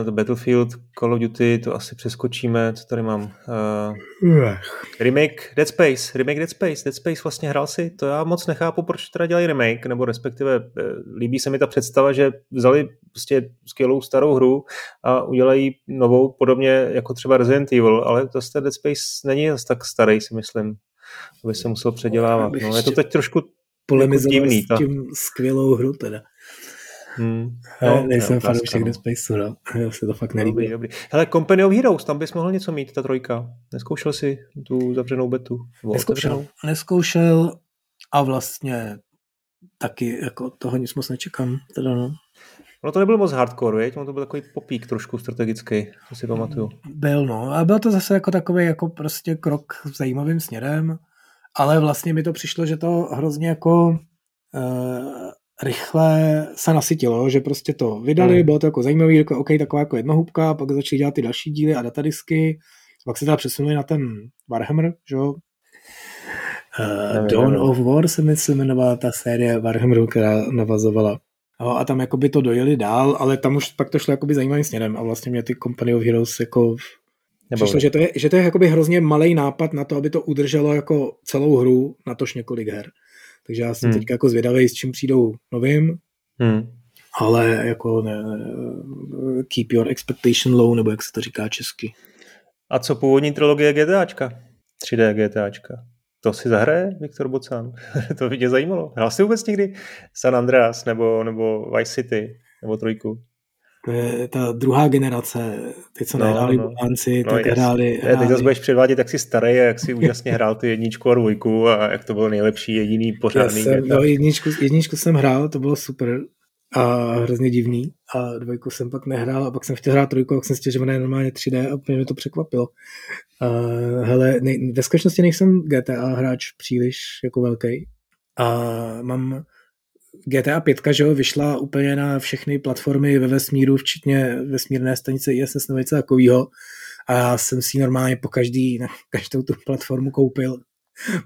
Uh, Battlefield, Call of Duty, to asi přeskočíme, co tady mám. Uh, remake Dead Space, remake Dead Space, Dead Space vlastně hrál si, to já moc nechápu, proč teda dělají remake, nebo respektive uh, líbí se mi ta představa, že vzali prostě skvělou starou hru a udělají novou, podobně jako třeba Resident Evil, ale zase Dead Space není zase tak starý, si myslím, to by se musel předělávat. No, je to teď trošku divný. S tím ta... skvělou hru teda. Hmm. No, nejsem fanoušek Dead Spaceu, no. Já se to fakt nelíbí. Dobrý, dobrý. Hele, Company of Heroes, tam bys mohl něco mít, ta trojka. Neskoušel jsi tu zavřenou betu? Neskoušel, neskoušel a vlastně taky jako toho nic moc nečekám. Teda no. No to nebyl moc hardcore, věď? On to byl takový popík trošku strategický, co si pamatuju. Byl, no. A byl to zase jako takový jako prostě krok zajímavým směrem, ale vlastně mi to přišlo, že to hrozně jako... Uh, rychle se nasytilo, že prostě to vydali, hmm. bylo to jako zajímavý, jako, OK, taková jako jednohubka, pak začali dělat ty další díly a datadisky, pak se teda přesunuli na ten Warhammer, že jo? Uh, Dawn of War se myslím jmenovala ta série Warhammeru, která navazovala. No, a tam jakoby to dojeli dál, ale tam už pak to šlo jakoby zajímavým směrem a vlastně mě ty Company of Heroes jako... Přišlo, že to je, že to je jakoby hrozně malej nápad na to, aby to udrželo jako celou hru, natož několik her. Takže já jsem hmm. teďka jako zvědavý, s čím přijdou novým, hmm. ale jako ne, keep your expectation low, nebo jak se to říká česky. A co původní trilogie GTAčka? tři dé GTAčka. To si zahraje Viktor Bocan? To by mě zajímalo. Hrál jsi vůbec někdy San Andreas, nebo, nebo Vice City, nebo trojku? Ta druhá generace, ty, co nehráli no, no. Bocánci, no, tak jas, hráli... Ne, teď zase budeš předvádět, jak jsi starý a jak jsi úžasně hrál tu jedničku a dvojku a jak to bylo nejlepší, jediný pořádný. Jsem, no, jedničku, jedničku jsem hrál, to bylo super a hrozně divný a dvojku jsem pak nehrál a pak jsem chtěl hrát trojku a pak jsem chtěl, že ona je normálně tři dé a úplně mě to překvapilo. A, hele, nej, ve skutečnosti nejsem G T A hráč příliš jako velký a mám... G T A pětka, že jo, vyšla úplně na všechny platformy ve vesmíru, včetně vesmírné stanice I S S nebo něco takovýho. A já jsem si normálně po každý, na každou tu platformu koupil,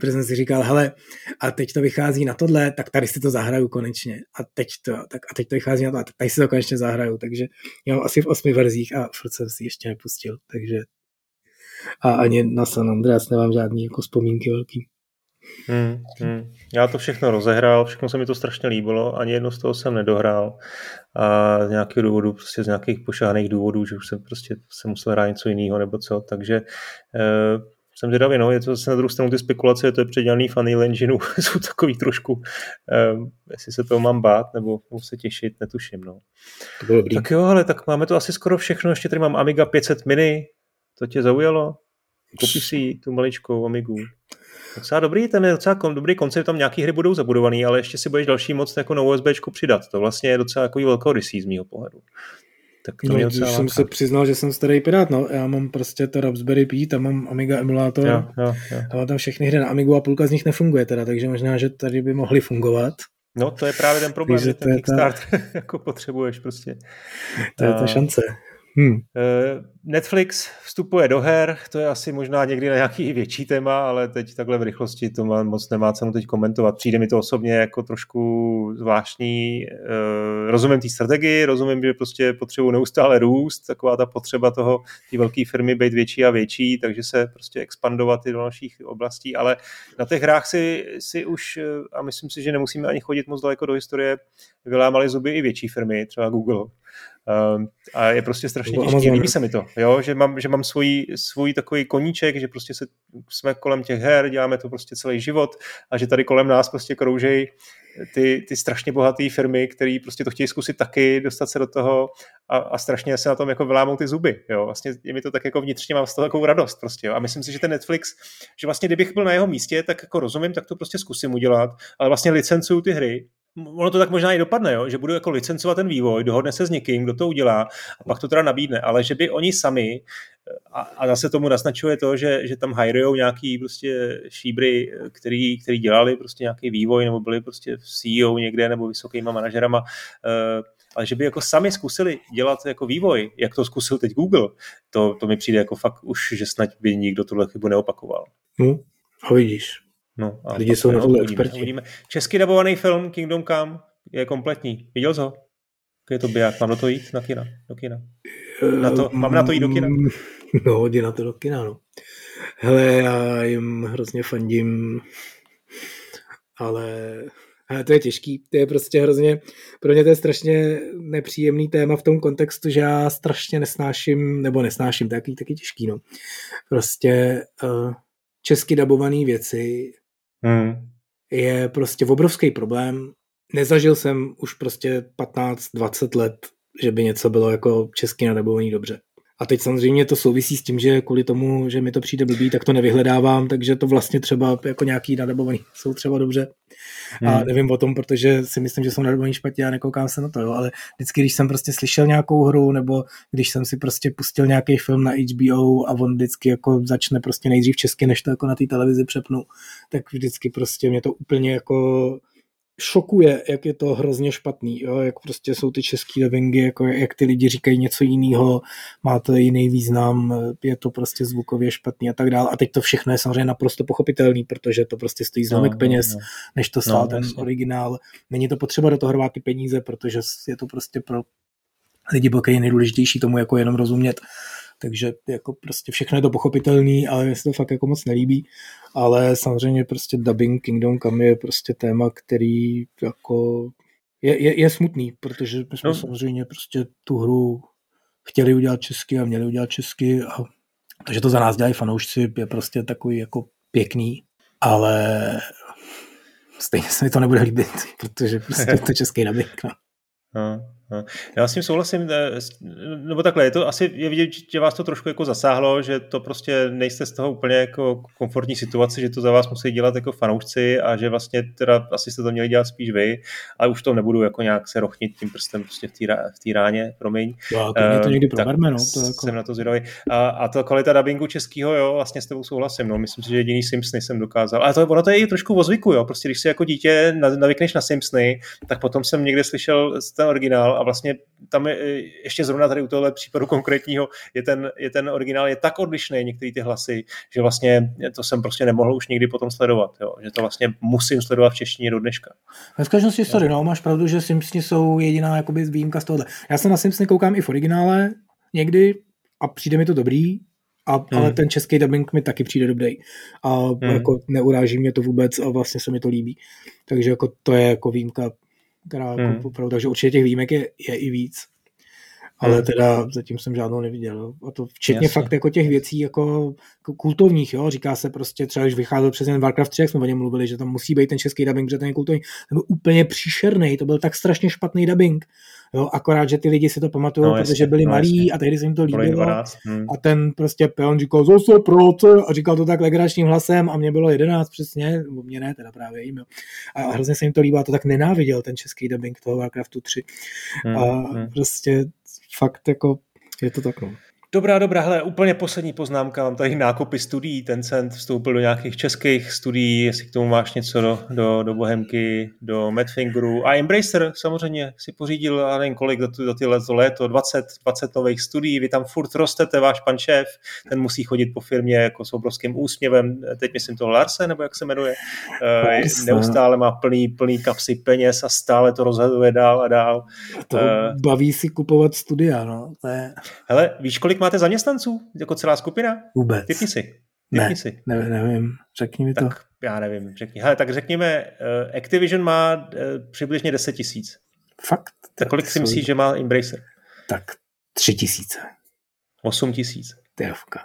protože jsem si říkal, hele, a teď to vychází na tohle, tak tady si to zahraju konečně. A teď to, tak, a teď to vychází na to, a tady si to konečně zahraju. Takže já mám asi v osmi verzích a furt jsem si ještě nepustil. Takže a ani na San Andreas nemám žádný jako vzpomínky velký. Hmm, hmm. Já to všechno rozehrál, všechno se mi to strašně líbilo, ani jedno z toho jsem nedohrál a z nějakých důvodů, prostě z nějakých pošáhných důvodů, že už jsem prostě se musel hrát něco jiného nebo co, takže eh, jsem zvědavý, no, je to zase na druhou stranu ty spekulace, to je předělaný Funny Engineu, jsou takový trošku, eh, jestli se toho mám bát nebo se těšit, netuším, no. To bylo dobrý. Tak jo, ale tak máme to asi skoro všechno, ještě tady mám Amiga pět set mini, to tě zaujalo? Koupíš si tu maličkou Amigu? Docela dobrý, tam je docela kon, dobrý koncept, tam nějaký hry budou zabudovaný, ale ještě si budeš další moc jako na U S B čku přidat. To vlastně je docela jako velkou rysí z mýho pohledu. Tak to no, docela jsem se přiznal, že jsem starý pirát, no. Já mám prostě to Raspberry Pi, tam mám Amiga emulátor, já, já, já. Tam mám tam všechny hry na Amigu a půlka z nich nefunguje teda, takže možná, že tady by mohly fungovat. No to je právě ten problém, že ten Kickstarter ta... jako potřebuješ prostě. To je ta šance. Hmm. Netflix vstupuje do her, to je asi možná někdy na nějaký větší téma, ale teď takhle v rychlosti to moc nemá cenu teď komentovat. Přijde mi to osobně jako trošku zvláštní. Rozumím té strategii, rozumím, že prostě potřebuji neustále růst, taková ta potřeba toho, ty velké firmy být větší a větší, takže se prostě expandovat i do našich oblastí, ale na těch hrách si, si už, a myslím si, že nemusíme ani chodit moc daleko do historie, vylámali zuby i větší firmy, třeba Google. A je prostě strašně těžký, líbí se mi to, jo? Že mám, že mám svůj, svůj takový koníček, že prostě se, jsme kolem těch her, děláme to prostě celý život a že tady kolem nás prostě kroužejí ty, ty strašně bohaté firmy, které prostě to chtějí zkusit taky, dostat se do toho a, a strašně se na tom jako vylámou ty zuby, jo? Vlastně je mi to tak jako vnitřně, mám z toho takovou radost prostě, jo? A myslím si, že ten Netflix, že vlastně kdybych byl na jeho místě, tak jako rozumím, tak to prostě zkusím udělat, ale vlastně licencuju ty hry ono to tak možná i dopadne, jo? Že budu jako licencovat ten vývoj, dohodne se s někým, kdo to udělá a pak to teda nabídne, ale že by oni sami, a, a zase tomu naznačuje to, že, že tam hajrujou nějaký prostě šíbry, který, který dělali prostě nějaký vývoj nebo byli prostě C E O někde nebo vysokýma manažerama, ale že by jako sami zkusili dělat jako vývoj, jak to zkusil teď Google, to, to mi přijde jako fakt už, že snad by nikdo tuhle chybu neopakoval. Hm, ho vidíš. No, a lidi jsou na tohle experti. Česky dabovaný film Kingdom Come je kompletní. Viděl jsi ho? Je to biják. Mám na to jít na kina? Do kina. Na to, mám na to jít do kina? No, jdi na to do kina, no. Hele, já jim hrozně fandím, ale, ale to je těžký. To je prostě hrozně, pro mě to je strašně nepříjemný téma v tom kontextu, že já strašně nesnáším, nebo nesnáším, taky taky těžký, no. Prostě uh, česky dabovaný věci Hmm. je prostě obrovský problém. Nezažil jsem už prostě patnáct dvacet let, že by něco bylo jako česky nadabovaný dobře. A teď samozřejmě to souvisí s tím, že kvůli tomu, že mi to přijde blbý, tak to nevyhledávám, takže to vlastně třeba jako nějaký nadabovaný jsou třeba dobře. Hmm. A nevím o tom, protože si myslím, že jsou nadabovaný špatně, já nekoukám se na to, jo. Ale vždycky, když jsem prostě slyšel nějakou hru, nebo když jsem si prostě pustil nějaký film na H B O a on vždycky jako začne prostě nejdřív česky, než to jako na té televizi přepnu, tak vždycky prostě mě to úplně jako šokuje, jak je to hrozně špatný, jo? Jak prostě jsou ty český dubbingy, jako jak ty lidi říkají něco jiného, má to jiný význam, je to prostě zvukově špatný a tak dále. A teď to všechno je samozřejmě naprosto pochopitelný, protože to prostě stojí zlomek no, peněz, no, no. než to stál no, ten vlastně. originál. Není to potřeba do toho hrvat ty peníze, protože je to prostě pro lidi bloky nejdůležitější tomu jako jenom rozumět. Takže jako prostě všechno je to pochopitelný, ale mě se to fakt jako moc nelíbí. Ale samozřejmě prostě dubbing Kingdom Come je prostě téma, který jako je, je, je smutný, protože my jsme no. samozřejmě prostě tu hru chtěli udělat česky a měli udělat česky. A to, že to za nás dělají fanoušci, je prostě takový jako pěkný, ale stejně se mi to nebude líbit, protože prostě je to český dubbing. No. No. Já s tím souhlasím, nebo takhle, je to asi je vidět, že vás to trošku jako zasáhlo, že to prostě nejste z toho úplně jako komfortní situaci, že to za vás musí dělat jako fanoušci a že vlastně teda asi jste to měli dělat spíš vy, ale už to nebudu jako nějak se rochnit tím prstem prostě v té v ráně, promiň. Já, to mě to někdy proberme, no. To jako... Jsem na to zvědavý. A, a ta kvalita dabingu českýho, jo, vlastně s tebou souhlasím, no, myslím si, že jediný Simpsony jsem dokázal. Ale to, ono to je i trošku o zvyku, jo, prostě když si jako dítě navykneš na Simpsony, tak potom jsem někde slyšel ten originál a vlastně tam je, ještě zrovna tady u tohohle případu konkrétního, je ten, je ten originál je tak odlišný, některé ty hlasy, že vlastně to jsem prostě nemohl už nikdy potom sledovat, jo? Že to vlastně musím sledovat v češtině do dneška. V každnosti, sorry, no, máš pravdu, že Simpsoni jsou jediná jakoby výjimka z tohohle. Já se na Simpsony koukám i v originále někdy a přijde mi to dobrý, a, hmm. ale ten český dubbing mi taky přijde dobrý a hmm. jako neuráží mě to vůbec a vlastně se mi to líbí. Takže jako to je jako výjimka. Která, hmm. opravdu, takže určitě těch výjimek je, je i víc, ale hmm. teda zatím jsem žádnou neviděl. A to včetně Jasně. fakt jako těch věcí jako kultovních, jo? Říká se prostě třeba, když vycházel přes ten Warcraft tři, jak jsme o něm mluvili, že tam musí být ten český dubbing, protože ten je kultovní. To byl úplně příšerný, to byl tak strašně špatný dubbing. Jo, akorát, že ty lidi si to pamatujou, no, protože byli no, malí jasně. a tehdy se jim to líbilo. Hmm. A ten prostě peon říkal zase proč a říkal to tak legračním hlasem a mě bylo jedenáct přesně, nebo mě ne, teda právě jim. Jo. A hrozně se jim to líbilo, to tak nenáviděl ten český dubbing toho Warcraftu tři. Hmm. A hmm. prostě fakt jako je to tak, no. Dobrá, dobrá, hele, úplně poslední poznámka, mám tady nákupy studií, Tencent vstoupil do nějakých českých studií, jestli k tomu máš něco do, do, do Bohemky, do Madfingeru a Embracer samozřejmě si pořídil, já nevím kolik, za, za ty léto, dvacet, dvacet nových studií, vy tam furt rostete, váš pan šéf, ten musí chodit po firmě jako s obrovským úsměvem, teď myslím toho Larse, nebo jak se jmenuje, Larsen. Neustále má plný, plný kapsy peněz a stále to rozhaduje dál a dál. A to baví si kupovat studia, no, to je... Hele, víš, kolik máte zaměstnanců? Jako celá skupina? Vůbec. Typni si. Typni ne, si. Ne, nevím. Řekni mi tak, to. Já nevím. Řekni. Hele, tak řekněme, uh, Activision má uh, přibližně deset tisíc. Fakt? Tak kolik si myslíš, že má Embracer? Tak tři tisíce. Osm tisíc. Tyrovka.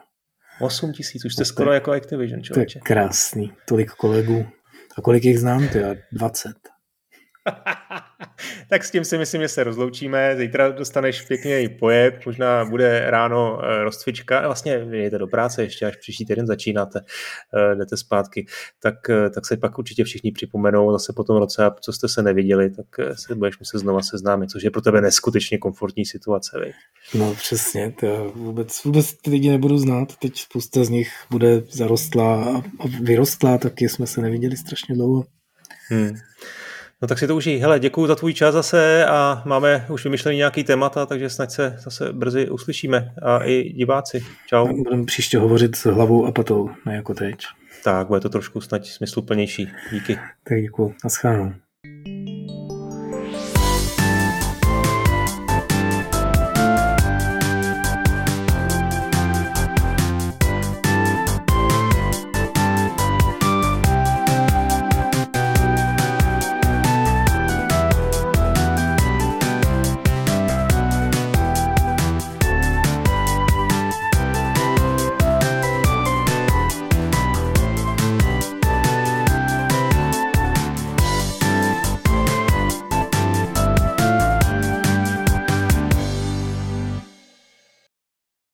Osm tisíc. Už jste skoro to, jako Activision, člověče. To je krásný. Tolik kolegů. A kolik jich znám, ty? dvacet. Tak s tím si myslím, že se rozloučíme. Zítra dostaneš pěkně pojeb, možná bude ráno rozcvička. Vlastně jdete do práce ještě, až příští týden začínáte, jdete zpátky. Tak, tak se pak určitě všichni připomenou zase po tom roce, a co jste se neviděli, tak se budeš muset znova seznámit, což je pro tebe neskutečně komfortní situace. Vej? No přesně, to vůbec, vůbec ty lidi nebudu znát. Teď spousta z nich bude zarostlá a vyrostlá, taky jsme se neviděli strašně dlouho. Hmm. No tak si to užij. Hele, děkuju za tvůj čas zase a máme už vymyšlený nějaký témata, takže snad se zase brzy uslyšíme. A i diváci. Čau. Budeme příště hovořit s hlavou a patou, ne jako teď. Tak, bude to trošku snad smysluplnější. Díky. Tak děkuju. Naschledanou.